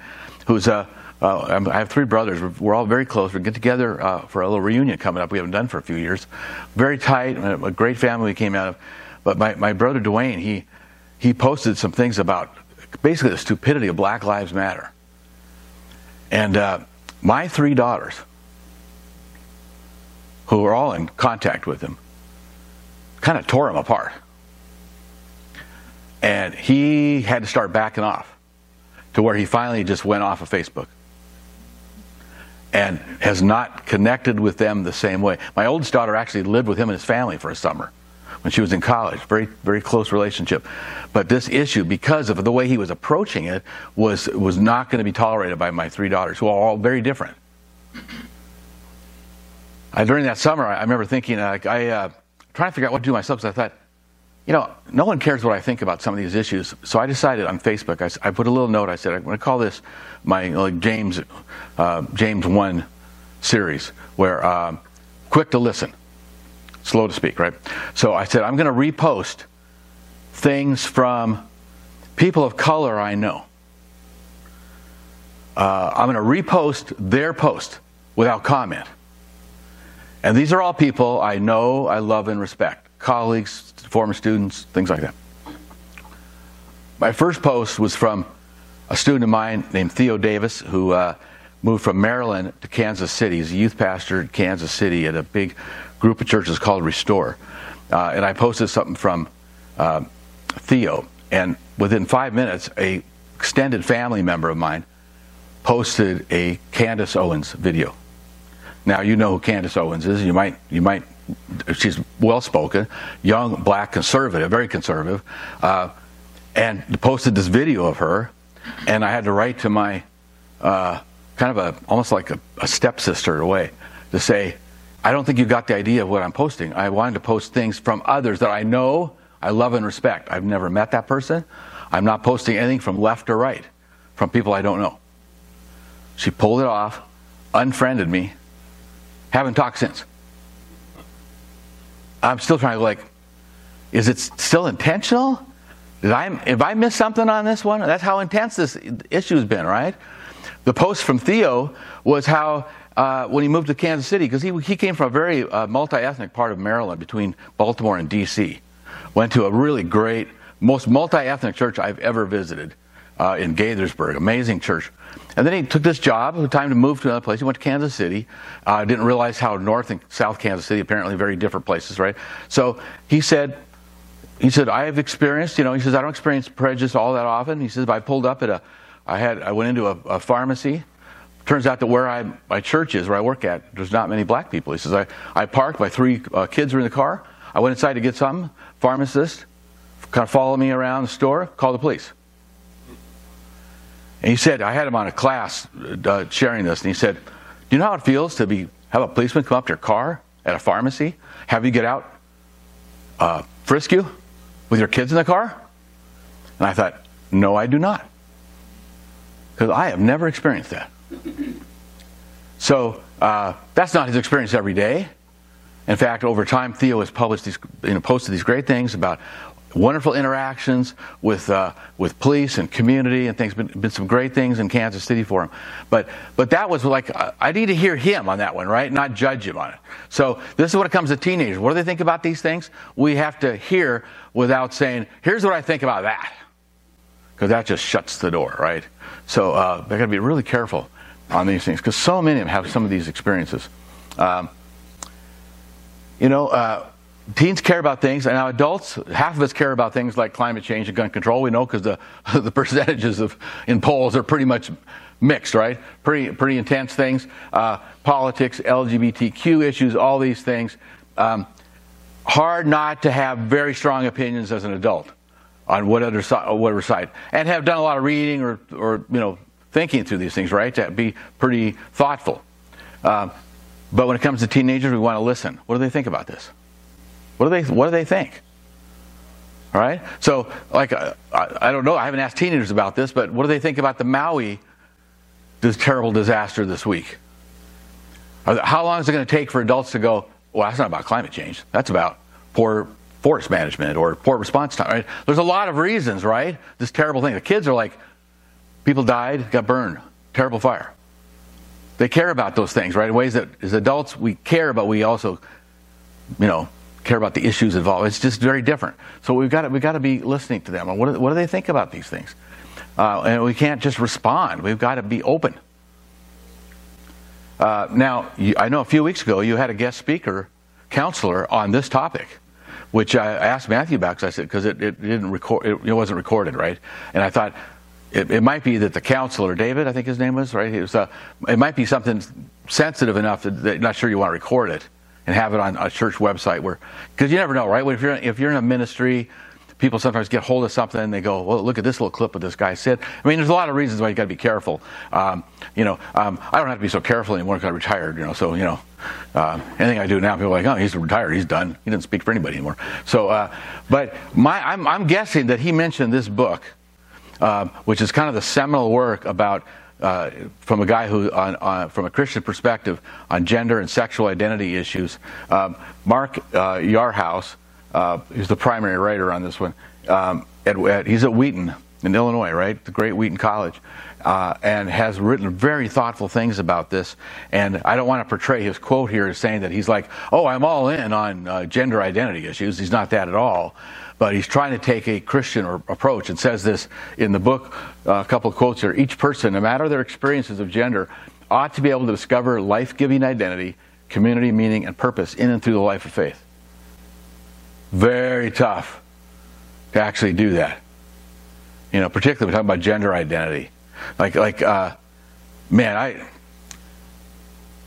who's I have three brothers. We're all very close. We get together for a little reunion coming up. We haven't done for a few years. Very tight, a great family we came out of. But my brother, Dwayne, he posted some things about basically the stupidity of Black Lives Matter. And my three daughters, who are all in contact with him, kind of tore him apart, and he had to start backing off, to where he finally just went off of Facebook and has not connected with them the same way. My oldest daughter actually lived with him and his family for a summer when she was in college. Very, very close relationship. But this issue, because of the way he was approaching it, was not going to be tolerated by my three daughters, who are all very different. During that summer, I remember thinking, trying to figure out what to do myself, because I thought, no one cares what I think about some of these issues. So I decided on Facebook, I put a little note. I said, I'm going to call this my James 1 series, where quick to listen, slow to speak, right? So I said, I'm going to repost things from people of color I know. I'm going to repost their post without comment. And these are all people I know, I love, and respect. Colleagues, former students, things like that. My first post was from a student of mine named Theo Davis, who moved from Maryland to Kansas City. He's a youth pastor in Kansas City at a big group of churches called Restore. And I posted something from Theo. And within 5 minutes, an extended family member of mine posted a Candace Owens video. Now, you know who Candace Owens is. You might. She's well-spoken, young, black, conservative, very conservative, and posted this video of her. And I had to write to my kind of almost like a stepsister in a way, to say, I don't think you got the idea of what I'm posting. I wanted to post things from others that I know, I love, and respect. I've never met that person. I'm not posting anything from left or right, from people I don't know. She pulled it off, unfriended me. Haven't talked since. I'm still trying to, is it still intentional? If I missed something on this one? That's how intense this issue has been, right? The post from Theo was how when he moved to Kansas City, because he came from a very multi-ethnic part of Maryland between Baltimore and D.C. Went to a really great, most multi-ethnic church I've ever visited in Gaithersburg. Amazing church. And then he took this job, time to move to another place. He went to Kansas City. Didn't realize how North and South Kansas City, apparently very different places, right? So he said, I have experienced, you know, he says, I don't experience prejudice all that often. He says, but I pulled up at I went into a pharmacy. Turns out that where my church is, where I work at, there's not many black people. He says, I parked, my three kids were in the car. I went inside to get something. Pharmacist kind of followed me around the store, called the police. And he said, I had him on a class sharing this, and he said, do you know how it feels to have a policeman come up to your car at a pharmacy, have you get out, frisk you with your kids in the car? And I thought, no, I do not. Because I have never experienced that. So that's not his experience every day. In fact, over time, Theo has posted these great things about wonderful interactions with police and community and things. Been some great things in Kansas City for him. But that was like, I need to hear him on that one, right? Not judge him on it. So this is when it comes to teenagers. What do they think about these things? We have to hear without saying, here's what I think about that. Because that just shuts the door, right? So they've got to be really careful on these things, because so many of them have some of these experiences. Teens care about things, and now adults, half of us care about things like climate change and gun control. We know because the percentages in polls are pretty much mixed, right? Pretty intense things. Politics, LGBTQ issues, all these things. Hard not to have very strong opinions as an adult on whatever side, and have done a lot of reading or thinking through these things, right? To be pretty thoughtful. But when it comes to teenagers, we want to listen. What do they think about this? What do they think? All right. So, like, I don't know. I haven't asked teenagers about this, but what do they think about the Maui, this terrible disaster this week? How long is it going to take for adults to go, well, that's not about climate change. That's about poor forest management or poor response time, right? There's a lot of reasons, right? This terrible thing. The kids are like, people died, got burned, terrible fire. They care about those things, right? In ways that as adults we care, but we also, care about the issues involved. It's just very different. So we've got to be listening to them. What do they think about these things? And we can't just respond. We've got to be open. I know a few weeks ago you had a guest speaker, counselor on this topic, which I asked Matthew about, because it didn't record, it wasn't recorded, right? And I thought it might be that the counselor, David, I think his name was, right? He was, it might be something sensitive enough that you're not sure you want to record it and have it on a church website, where, because you never know, right? Well, if you're in a ministry, people sometimes get hold of something and they go, well, look at this little clip of this guy said. I mean, there's a lot of reasons why you got to be careful. I don't have to be so careful anymore because I retired, anything I do now, people are like, oh, he's retired, he's done. He didn't speak for anybody anymore. So, I'm guessing that he mentioned this book, which is kind of the seminal work about, from a guy who, from a Christian perspective, on gender and sexual identity issues. Mark Yarhouse is the primary writer on this one. He's at Wheaton in Illinois, right? The great Wheaton College, and has written very thoughtful things about this. And I don't want to portray his quote here as saying that he's like, oh, I'm all in on gender identity issues. He's not that at all. But he's trying to take a Christian approach, and says this in the book, a couple of quotes here. Each person, no matter their experiences of gender, ought to be able to discover life-giving identity, community, meaning, and purpose in and through the life of faith. Very tough to actually do that. Particularly we're talking about gender identity.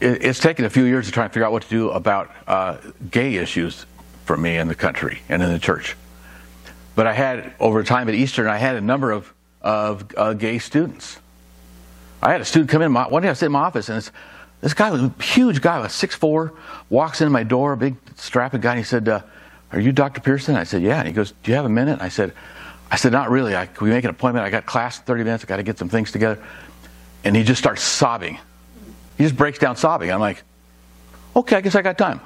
It's taken a few years to try and figure out what to do about gay issues for me in the country and in the church. But I had, over time at Eastern, I had a number of gay students. I had a student come in. One day I was sitting in my office, and this guy was a huge guy, was 6'4", walks into my door, a big strapping guy, and he said, are you Dr. Pearson? I said, yeah. And he goes, do you have a minute? I said, not really. Can we make an appointment? I got class in 30 minutes. I got to get some things together. And he just starts sobbing. He just breaks down sobbing. I'm like, okay, I guess I got time.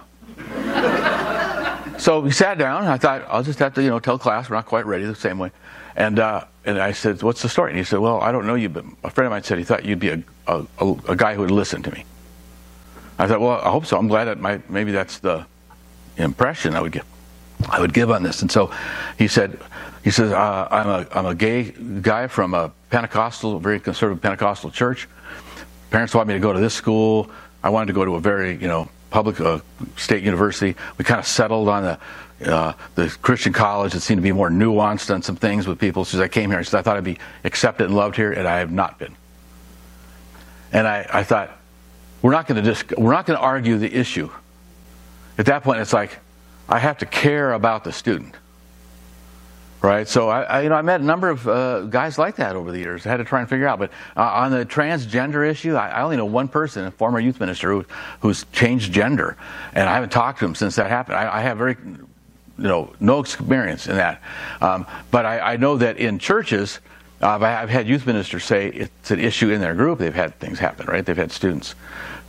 So we sat down, and I thought, I'll just have to, tell class we're not quite ready the same way. And I said, what's the story? And he said, well, I don't know you, but a friend of mine said he thought you'd be a guy who would listen to me. I thought, well, I hope so. I'm glad that maybe that's the impression I would give on this. And so he says, I'm a gay guy from a Pentecostal, very conservative Pentecostal church. Parents want me to go to this school. I wanted to go to a very, public state university. We kind of settled on the Christian college that seemed to be more nuanced on some things with people. So I came here, I said, I thought I'd be accepted and loved here, and I have not been. And I thought, we're not going to argue the issue. At that point, it's like, I have to care about the student, right? So I met a number of guys like that over the years. I had to try and figure out. But on the transgender issue, I only know one person, a former youth minister, who's changed gender, and I haven't talked to him since that happened. I have very, no experience in that. But I know that in churches, I've had youth ministers say it's an issue in their group. They've had things happen, right? They've had students.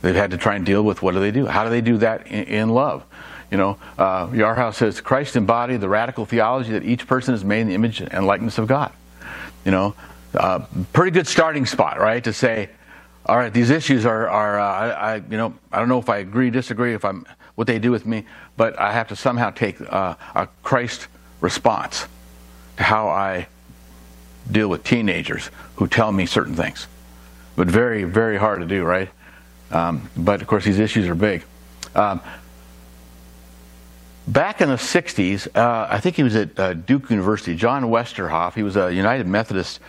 They've had to try and deal with what do they do? How do they do that in love? Yarhouse says, Christ embodied the radical theology that each person is made in the image and likeness of God. Pretty good starting spot, right? To say, all right, these issues are I don't know if I agree, disagree, if I'm what they do with me, but I have to somehow take a Christ response to how I deal with teenagers who tell me certain things. But very, very hard to do, right? But of course, these issues are big. Back in the 60s, I think he was at Duke University, John Westerhoff. He was a United Methodist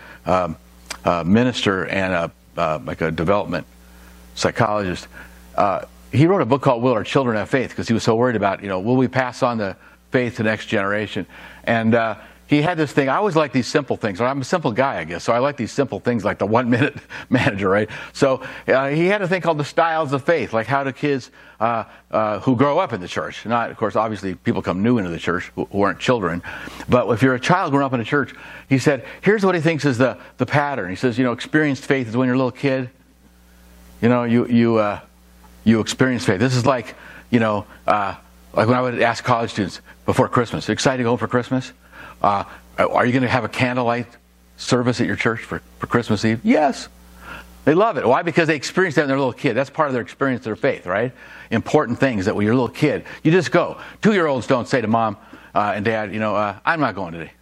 minister and a development psychologist. He wrote a book called Will Our Children Have Faith? Because he was so worried about, will we pass on the faith to the next generation? And he had this thing. I always like these simple things. I'm a simple guy, I guess, so I like these simple things like the one-minute manager, right? So he had a thing called the styles of faith, like how do kids who grow up in the church, not, of course, obviously people come new into the church who aren't children, but if you're a child growing up in a church, he said, here's what he thinks is the pattern. He says, experienced faith is when you're a little kid, you experience faith. This is like, like when I would ask college students before Christmas, excited to go home for Christmas? Are you going to have a candlelight service at your church for Christmas Eve? Yes. They love it. Why? Because they experienced that when they're a little kid. That's part of their experience of their faith, right? Important things that when you're a little kid, you just go. 2-year-olds don't say to mom and dad, I'm not going today.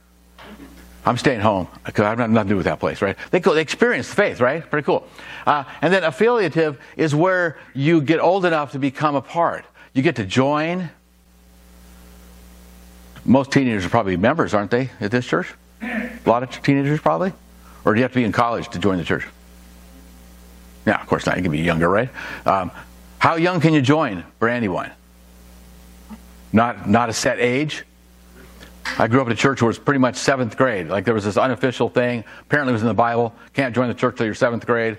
I'm staying home because I have nothing to do with that place, right? They go. They experience faith, right? Pretty cool. And then affiliative is where you get old enough to become a part. You get to join. Most teenagers are probably members, aren't they, at this church? A lot of teenagers probably? Or do you have to be in college to join the church? No, of course not. You can be younger, right? How young can you join Brandywine? Not a set age. I grew up in a church where it was pretty much 7th grade. Like there was this unofficial thing. Apparently it was in the Bible. Can't join the church till you're 7th grade.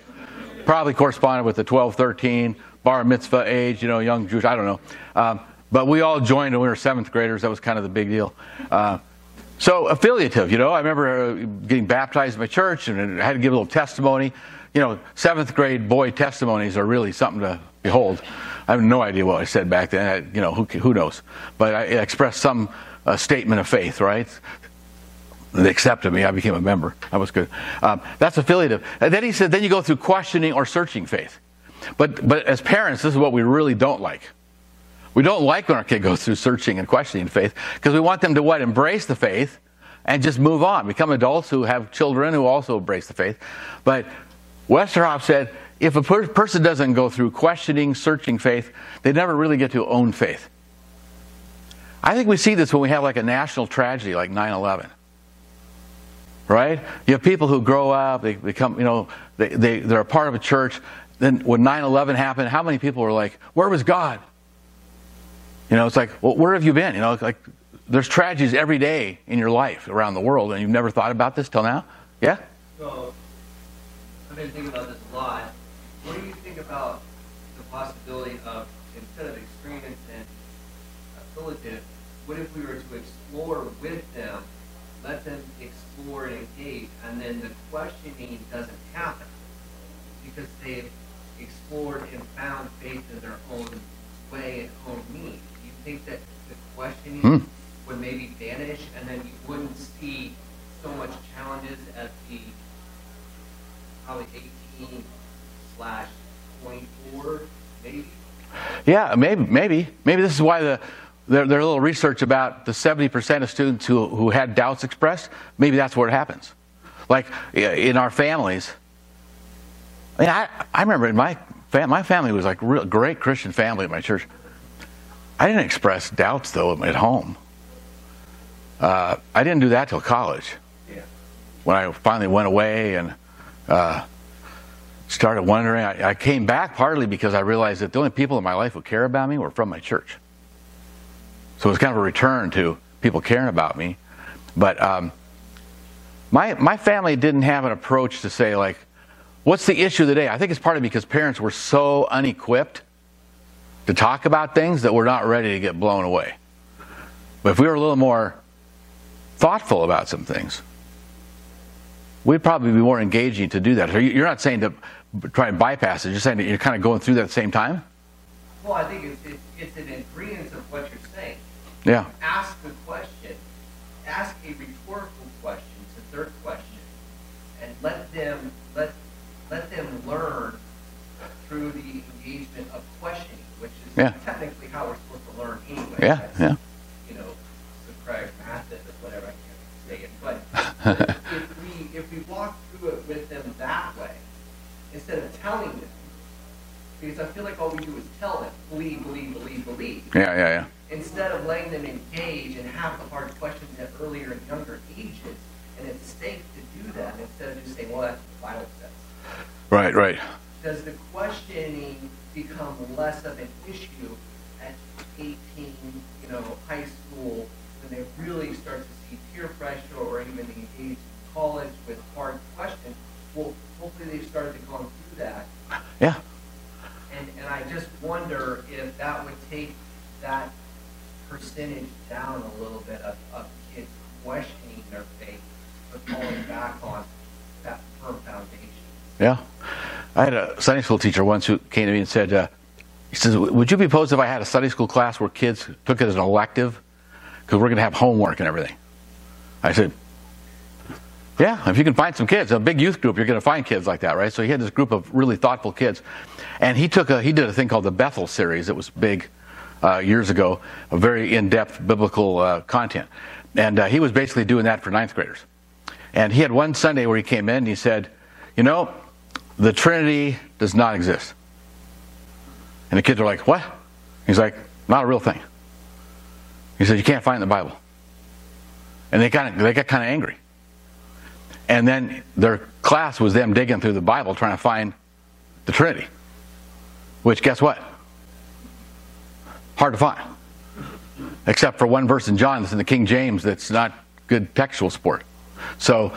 Probably corresponded with the 12, 13, bar mitzvah age, young Jewish, I don't know. But we all joined when we were 7th graders. That was kind of the big deal. So affiliative, I remember getting baptized in my church and I had to give a little testimony. 7th grade boy testimonies are really something to behold. I have no idea what I said back then. Who knows? But I expressed some statement of faith, right? They accepted me. I became a member. That was good. That's affiliative. And then he said, then you go through questioning or searching faith. But as parents, this is what we really don't like. We don't like when our kid goes through searching and questioning faith because we want them to what? Embrace the faith and just move on. Become adults who have children who also embrace the faith. But Westerhoff said, if a person doesn't go through questioning, searching faith, they never really get to own faith. I think we see this when we have like a national tragedy like 9/11. Right? You have people who grow up, they become, they're a part of a church. Then when 9/11 happened, how many people were like, where was God? It's like, well, where have you been? Like there's tragedies every day in your life around the world, and you've never thought about this till now? Yeah? So, I've been thinking about this a lot. What do you think about the possibility of, instead of extremists and affiliative, what if we were to explore with them, let them explore and engage, and then the questioning doesn't happen because they've explored and found faith in their own way and own means? Think that the questioning would maybe vanish, and then you wouldn't see so much challenges at the probably 18/24, maybe? Yeah, maybe this is why their little research about the 70% of students who had doubts expressed, maybe that's where it happens. Like in our families, I remember in my family was like real great Christian family at my church. I didn't express doubts though at home. I didn't do that till college, when I finally went away and started wondering. I came back partly because I realized that the only people in my life who care about me were from my church. So it was kind of a return to people caring about me. But my family didn't have an approach to say, like, what's the issue today? I think it's partly because parents were so unequipped to talk about things that we're not ready to get blown away. But if we were a little more thoughtful about some things, we'd probably be more engaging to do that. You're not saying to try and bypass it. You're saying that you're kind of going through that at the same time? Well, I think it's an ingredients of what you're saying. Yeah. Ask the question. Ask a rhetorical question. It's a third question. And let them learn through the engagement of questioning, which is technically how we're supposed to learn anyway. Yeah, that's, you know, the Socratic method or whatever, I can't say it. But if we walk through it with them that way, instead of telling them, because I feel like all we do is tell them, believe. Yeah. Instead of letting them engage and have the hard questions at earlier and younger ages, and it's safe to do that instead of just saying, well, that's what the Bible says. Right. Does the questioning become less of an issue at 18, you know, high school, when they really start to see peer pressure or even engage in college with hard questions? Well, hopefully they've started to go through that. Yeah. And I just wonder if that would take that percentage down a little bit of kids questioning their faith, but falling back on that firm foundation. Yeah. I had a Sunday school teacher once who came to me and said, he says, would you be opposed if I had a Sunday school class where kids took it as an elective? Because we're going to have homework and everything. I said, yeah, if you can find some kids, a big youth group, you're going to find kids like that, right? So he had this group of really thoughtful kids. And he did a thing called the Bethel series. It was big years ago, a very in-depth biblical content. And he was basically doing that for ninth graders. And he had one Sunday where he came in and he said, you know, the Trinity does not exist. And the kids are like, what? He's like, not a real thing. He said, you can't find it in the Bible. And they got kind of angry. And then their class was them digging through the Bible trying to find the Trinity. Which, guess what? Hard to find. Except for one verse in John that's in the King James that's not good textual support. So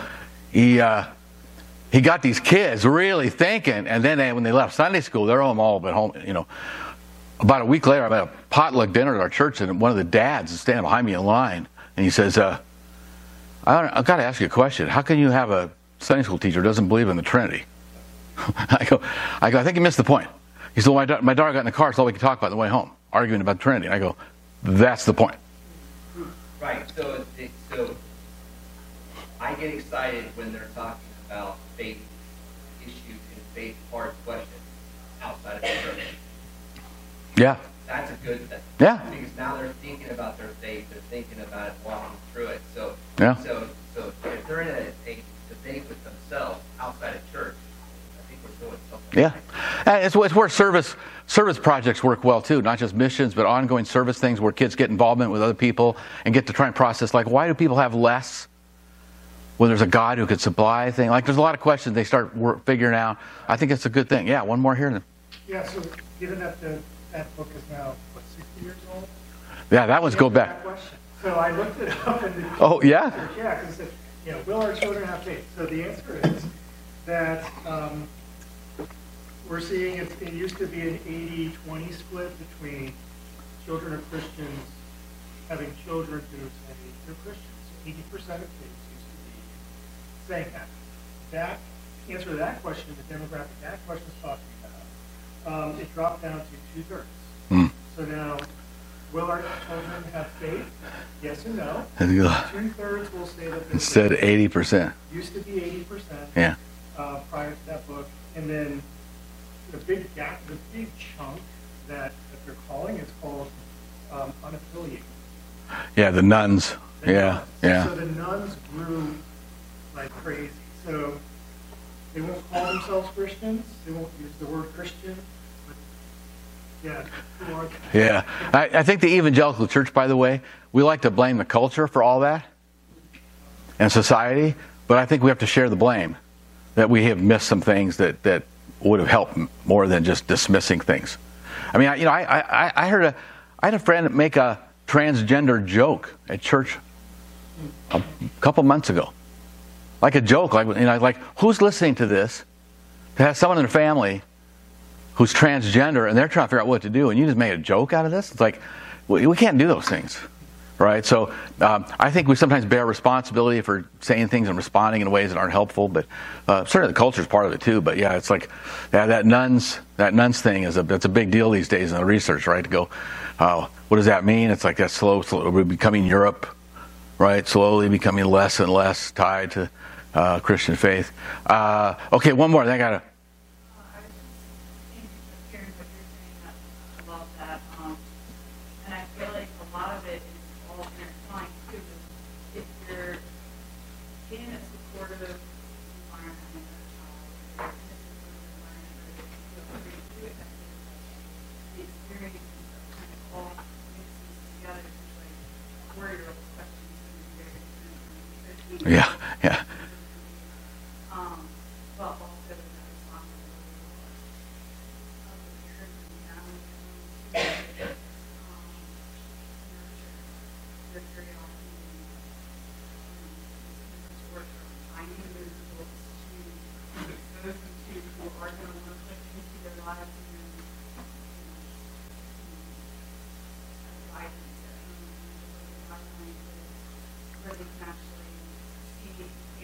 he got these kids really thinking, and then when they left Sunday school, they're all but home, you know. About a week later, I'm at a potluck dinner at our church, and one of the dads is standing behind me in line, and he says, I've got to ask you a question. How can you have a Sunday school teacher who doesn't believe in the Trinity? I think you missed the point. He said, well, my daughter got in the car, so all we could talk about on the way home, arguing about the Trinity. And I go, that's the point. Right, so I get excited when they're talking about faith issues and faith hard questions outside of the church. Yeah. That's a good thing. Yeah. Because now they're thinking about their faith, they're thinking about walking through it. So if they're in a debate with themselves outside of church, I think we're doing something. Yeah. And it's where service projects work well too, not just missions, but ongoing service things where kids get involvement with other people and get to try and process, like, why do people have less when there's a God who could supply things? Like, there's a lot of questions they start figuring out. I think it's a good thing. Yeah, one more here. Yeah, so given that that book is now, what, 60 years old? Yeah, that one's go back. So I looked it up. Because it said, you know, will our children have faith? So the answer is that we're seeing it used to be an 80-20 split between children of Christians having children who say they're Christians. So 80% of kids used to be saying that. That answer to that question, the demographic that question is talking about, it dropped down to 2/3. Mm. So now, will our children have faith? Yes and no. 2/3 will say that. Instead, 80%. Used to be 80%. Yeah. Prior to that book, and then the big chunk that their calling is called unaffiliated. Yeah, the nuns. Yeah. So the nuns grew like crazy. So they won't call themselves Christians. They won't use the word Christian. Yeah. I think the evangelical church, by the way, we like to blame the culture for all that and society, but I think we have to share the blame that we have missed some things that would have helped more than just dismissing things. I mean, I had a friend make a transgender joke at church a couple months ago, like a joke, like who's listening to this? To have someone in their family who's transgender, and they're trying to figure out what to do, and you just made a joke out of this? It's like, we can't do those things, right? So I think we sometimes bear responsibility for saying things and responding in ways that aren't helpful, but certainly the culture is part of it too. But yeah, it's like that nuns thing that's a big deal these days in the research, right? To go, what does that mean? It's like that slow, we're becoming Europe, right? Slowly becoming less and less tied to Christian faith. Okay, one more. Then I gotta.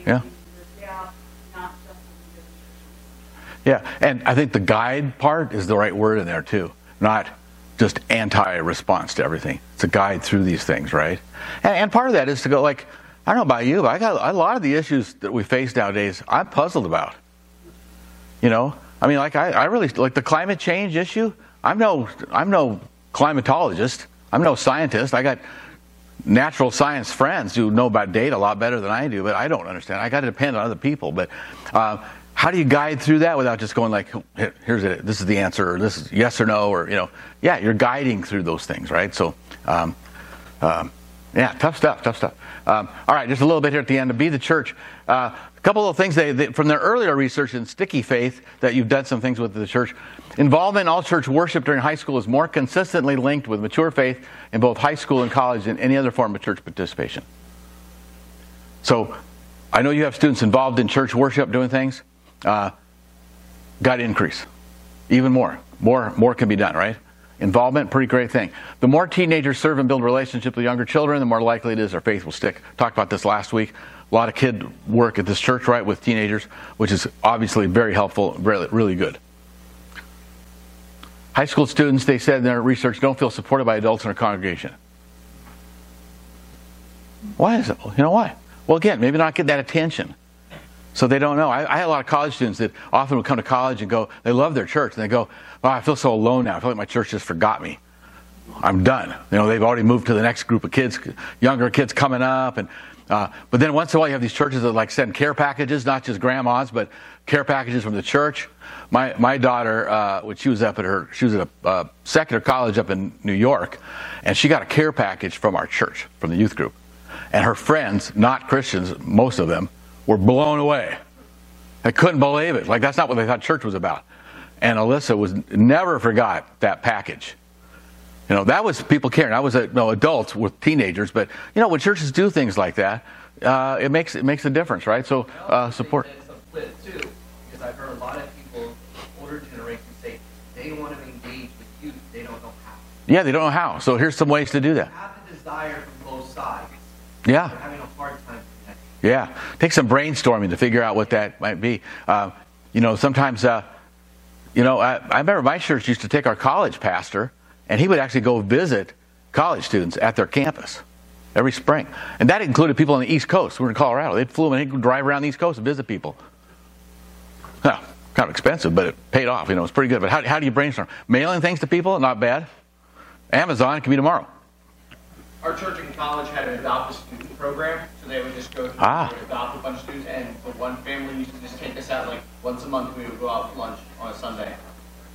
Yeah. Yeah, and I think the guide part is the right word in there too. Not just anti-response to everything. It's a guide through these things, right? And part of that is to go like, I don't know about you, but I got a lot of the issues that we face nowadays, I'm puzzled about. You know, I mean, like I really like the climate change issue. I'm no climatologist. I'm no scientist. I got natural science friends who know about data a lot better than I do, but I don't understand. I got to depend on other people. But how do you guide through that without just going like, "Here's it. This is the answer. Or this is yes or no." Or yeah, you're guiding through those things, right? So, yeah, tough stuff. All right, just a little bit here at the end to be the church. A couple of things from their earlier research in Sticky Faith that you've done some things with the church. Involvement in all church worship during high school is more consistently linked with mature faith in both high school and college than any other form of church participation. So I know you have students involved in church worship doing things. Got to increase. Even more. More can be done, right? Involvement, pretty great thing. The more teenagers serve and build relationships with younger children, the more likely it is our faith will stick. Talked about this last week. A lot of kid work at this church, right, with teenagers, which is obviously very helpful, really, really good. High school students, they said in their research, don't feel supported by adults in their congregation. Why is it? You know why? Well, again, maybe not get that attention. So they don't know. I had a lot of college students that often would come to college and go, they love their church, and they go, oh, I feel so alone now. I feel like my church just forgot me. I'm done. You know, they've already moved to the next group of kids, younger kids coming up. And but then once in a while you have these churches that like send care packages, not just grandmas, but care packages from the church. My daughter, when she was at a secular college up in New York, and she got a care package from our church, from the youth group. And her friends, not Christians, most of them, were blown away. I couldn't believe it. Like, that's not what they thought church was about. And Alyssa never forgot that package. You know, that was people caring. I was adults with teenagers, but you know, when churches do things like that, it makes a difference, right? So support. That's a flip too, because I've heard a lot of people, older generation, say they want to engage with youth, they don't know how. Yeah, they don't know how. So here's some ways to do that. Have the desire from both sides. Yeah. They're having a hard time. Yeah, take some brainstorming to figure out what that might be. Sometimes, I remember my church used to take our college pastor, and he would actually go visit college students at their campus every spring. And that included people on the East Coast. We were in Colorado. They flew in and he'd drive around the East Coast and visit people. Huh. kind of expensive, but it paid off. You know, it's pretty good. But how do you brainstorm? Mailing things to people? Not bad. Amazon, it can be tomorrow. Our church in college had an adopt a student program, so they would just go through and adopt a bunch of students, and the one family used to just take us out, like, once a month we would go out for lunch on a Sunday.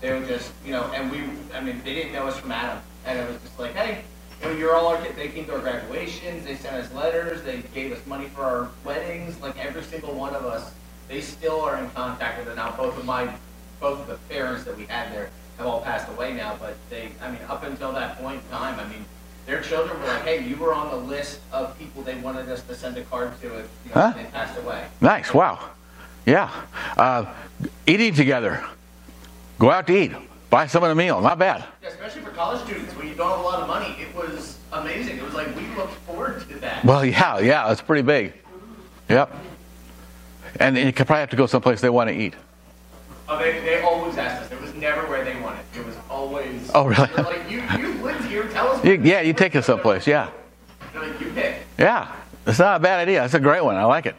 They would just, you know, and we, I mean, they didn't know us from Adam, and it was just like, hey, you know, you're all our kids. They came to our graduations, they sent us letters, they gave us money for our weddings, like, every single one of us. They still are in contact with it now. Both of the parents that we had there have all passed away now, but they, I mean, up until that point in time, I mean, their children were like, hey, you were on the list of people they wanted us to send a card to if, you know, they passed away. Nice. Wow. Yeah. Eating together. Go out to eat. Buy someone a meal. Not bad. Yeah, especially for college students when you don't have a lot of money. It was amazing. It was like we looked forward to that. Well, yeah. It's pretty big. Yep. And you could probably have to go someplace they want to eat. Oh, they always asked us. It was never where they wanted. It was always... Oh, really? They're like, you lived here. Tell us. You take us someplace. Yeah. They're like, you pick. Yeah. It's not a bad idea. It's a great one. I like it.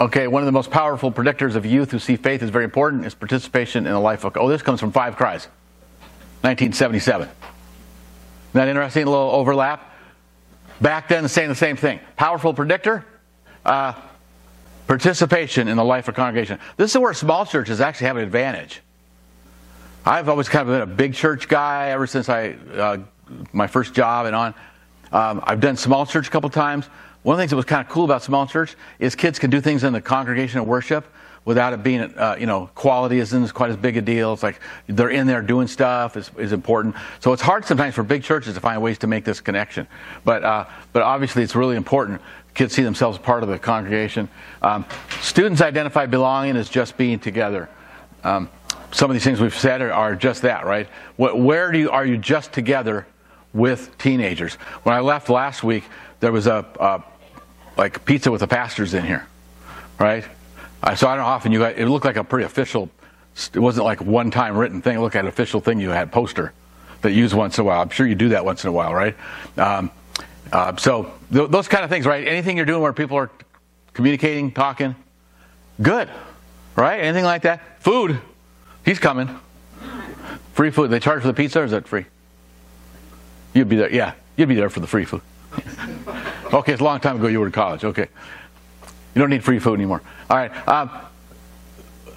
Okay, one of the most powerful predictors of youth who see faith is very important is participation in the life of... Oh, this comes from Five Cries, 1977. Isn't that interesting? A little overlap. Back then, saying the same thing. Powerful predictor... participation in the life of congregation. This is where small churches actually have an advantage. I've always kind of been a big church guy ever since my first job and on. I've done small church a couple times. One of the things that was kind of cool about small church is kids can do things in the congregation of worship without it being, you know, quality isn't quite as big a deal. It's like they're in there doing stuff is important. So it's hard sometimes for big churches to find ways to make this connection. But obviously it's really important. Kids see themselves part of the congregation. Students identify belonging as just being together. Some of these things we've said are just that, right? Are you just together with teenagers? When I left last week, there was a pizza with the pastors in here, right? So I don't know how often you guys, it looked like a pretty official, it wasn't like one-time written thing. Look at an official thing you had, poster, that you use once in a while. I'm sure you do that once in a while, right? So those kind of things, right? Anything you're doing where people are communicating, talking, good, right? Anything like that? Food, he's coming. Free food. They charge for the pizza, or is that free? You'd be there, yeah. You'd be there for the free food. Okay, it's a long time ago you were in college, okay. You don't need free food anymore. All right. A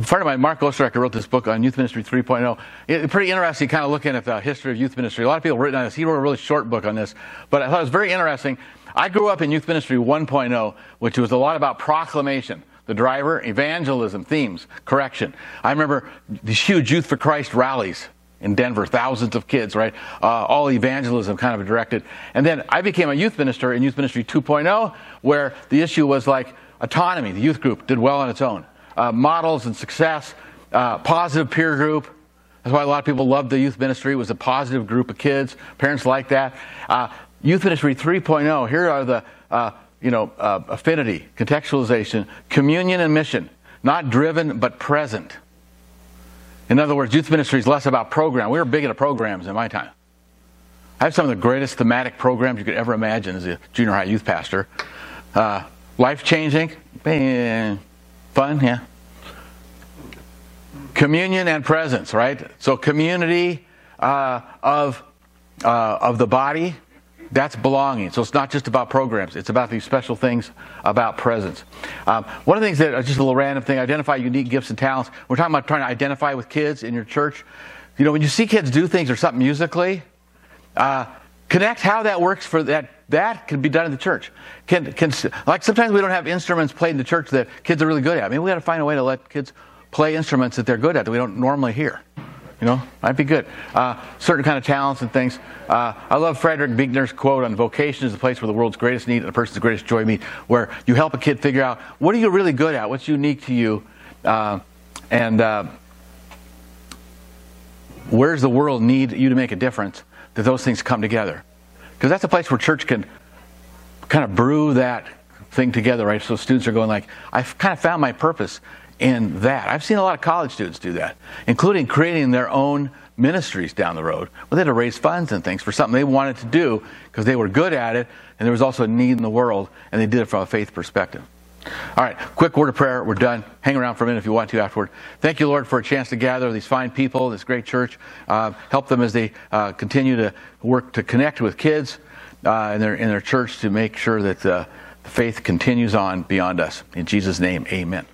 friend of mine, Mark Osterreicher, wrote this book on Youth Ministry 3.0. It's pretty interesting, kind of looking at the history of youth ministry. A lot of people have written on this. He wrote a really short book on this, but I thought it was very interesting. I grew up in Youth Ministry 1.0, which was a lot about proclamation, the driver, evangelism, themes, correction. I remember these huge Youth for Christ rallies in Denver, thousands of kids, right? All evangelism kind of directed. And then I became a youth minister in Youth Ministry 2.0, where the issue was like autonomy. The youth group did well on its own. Models and success, positive peer group. That's why a lot of people loved the youth ministry. It was a positive group of kids. Parents liked that. Youth Ministry 3.0, here are the, affinity, contextualization, communion and mission. Not driven, but present. In other words, youth ministry is less about program. We were big into programs in my time. I have some of the greatest thematic programs you could ever imagine as a junior high youth pastor. Life-changing. Fun, yeah. Communion and presence, right? So community of the body, that's belonging. So it's not just about programs. It's about these special things about presence. One of the things that is just a little random thing, identify unique gifts and talents. We're talking about trying to identify with kids in your church. You know, when you see kids do things or something musically, connect how that works for that. That can be done in the church. Like sometimes we don't have instruments played in the church that kids are really good at. I mean, we got to find a way to let kids play instruments that they're good at that we don't normally hear. You know, that'd be good. Certain kind of talents and things. I love Frederick Buechner's quote on vocation is the place where the world's greatest need and a person's greatest joy meet, where you help a kid figure out what are you really good at, what's unique to you, and where's the world need you to make a difference, that those things come together. Because that's a place where church can kind of brew that thing together, right? So students are going like, I've kind of found my purpose in that. I've seen a lot of college students do that, including creating their own ministries down the road. Well, they had to raise funds and things for something they wanted to do because they were good at it, and there was also a need in the world, and they did it from a faith perspective. All right, quick word of prayer. We're done. Hang around for a minute if you want to afterward. Thank you, Lord, for a chance to gather these fine people, this great church. Help them as they continue to work to connect with kids in their church to make sure that faith continues on beyond us. In Jesus' name, amen.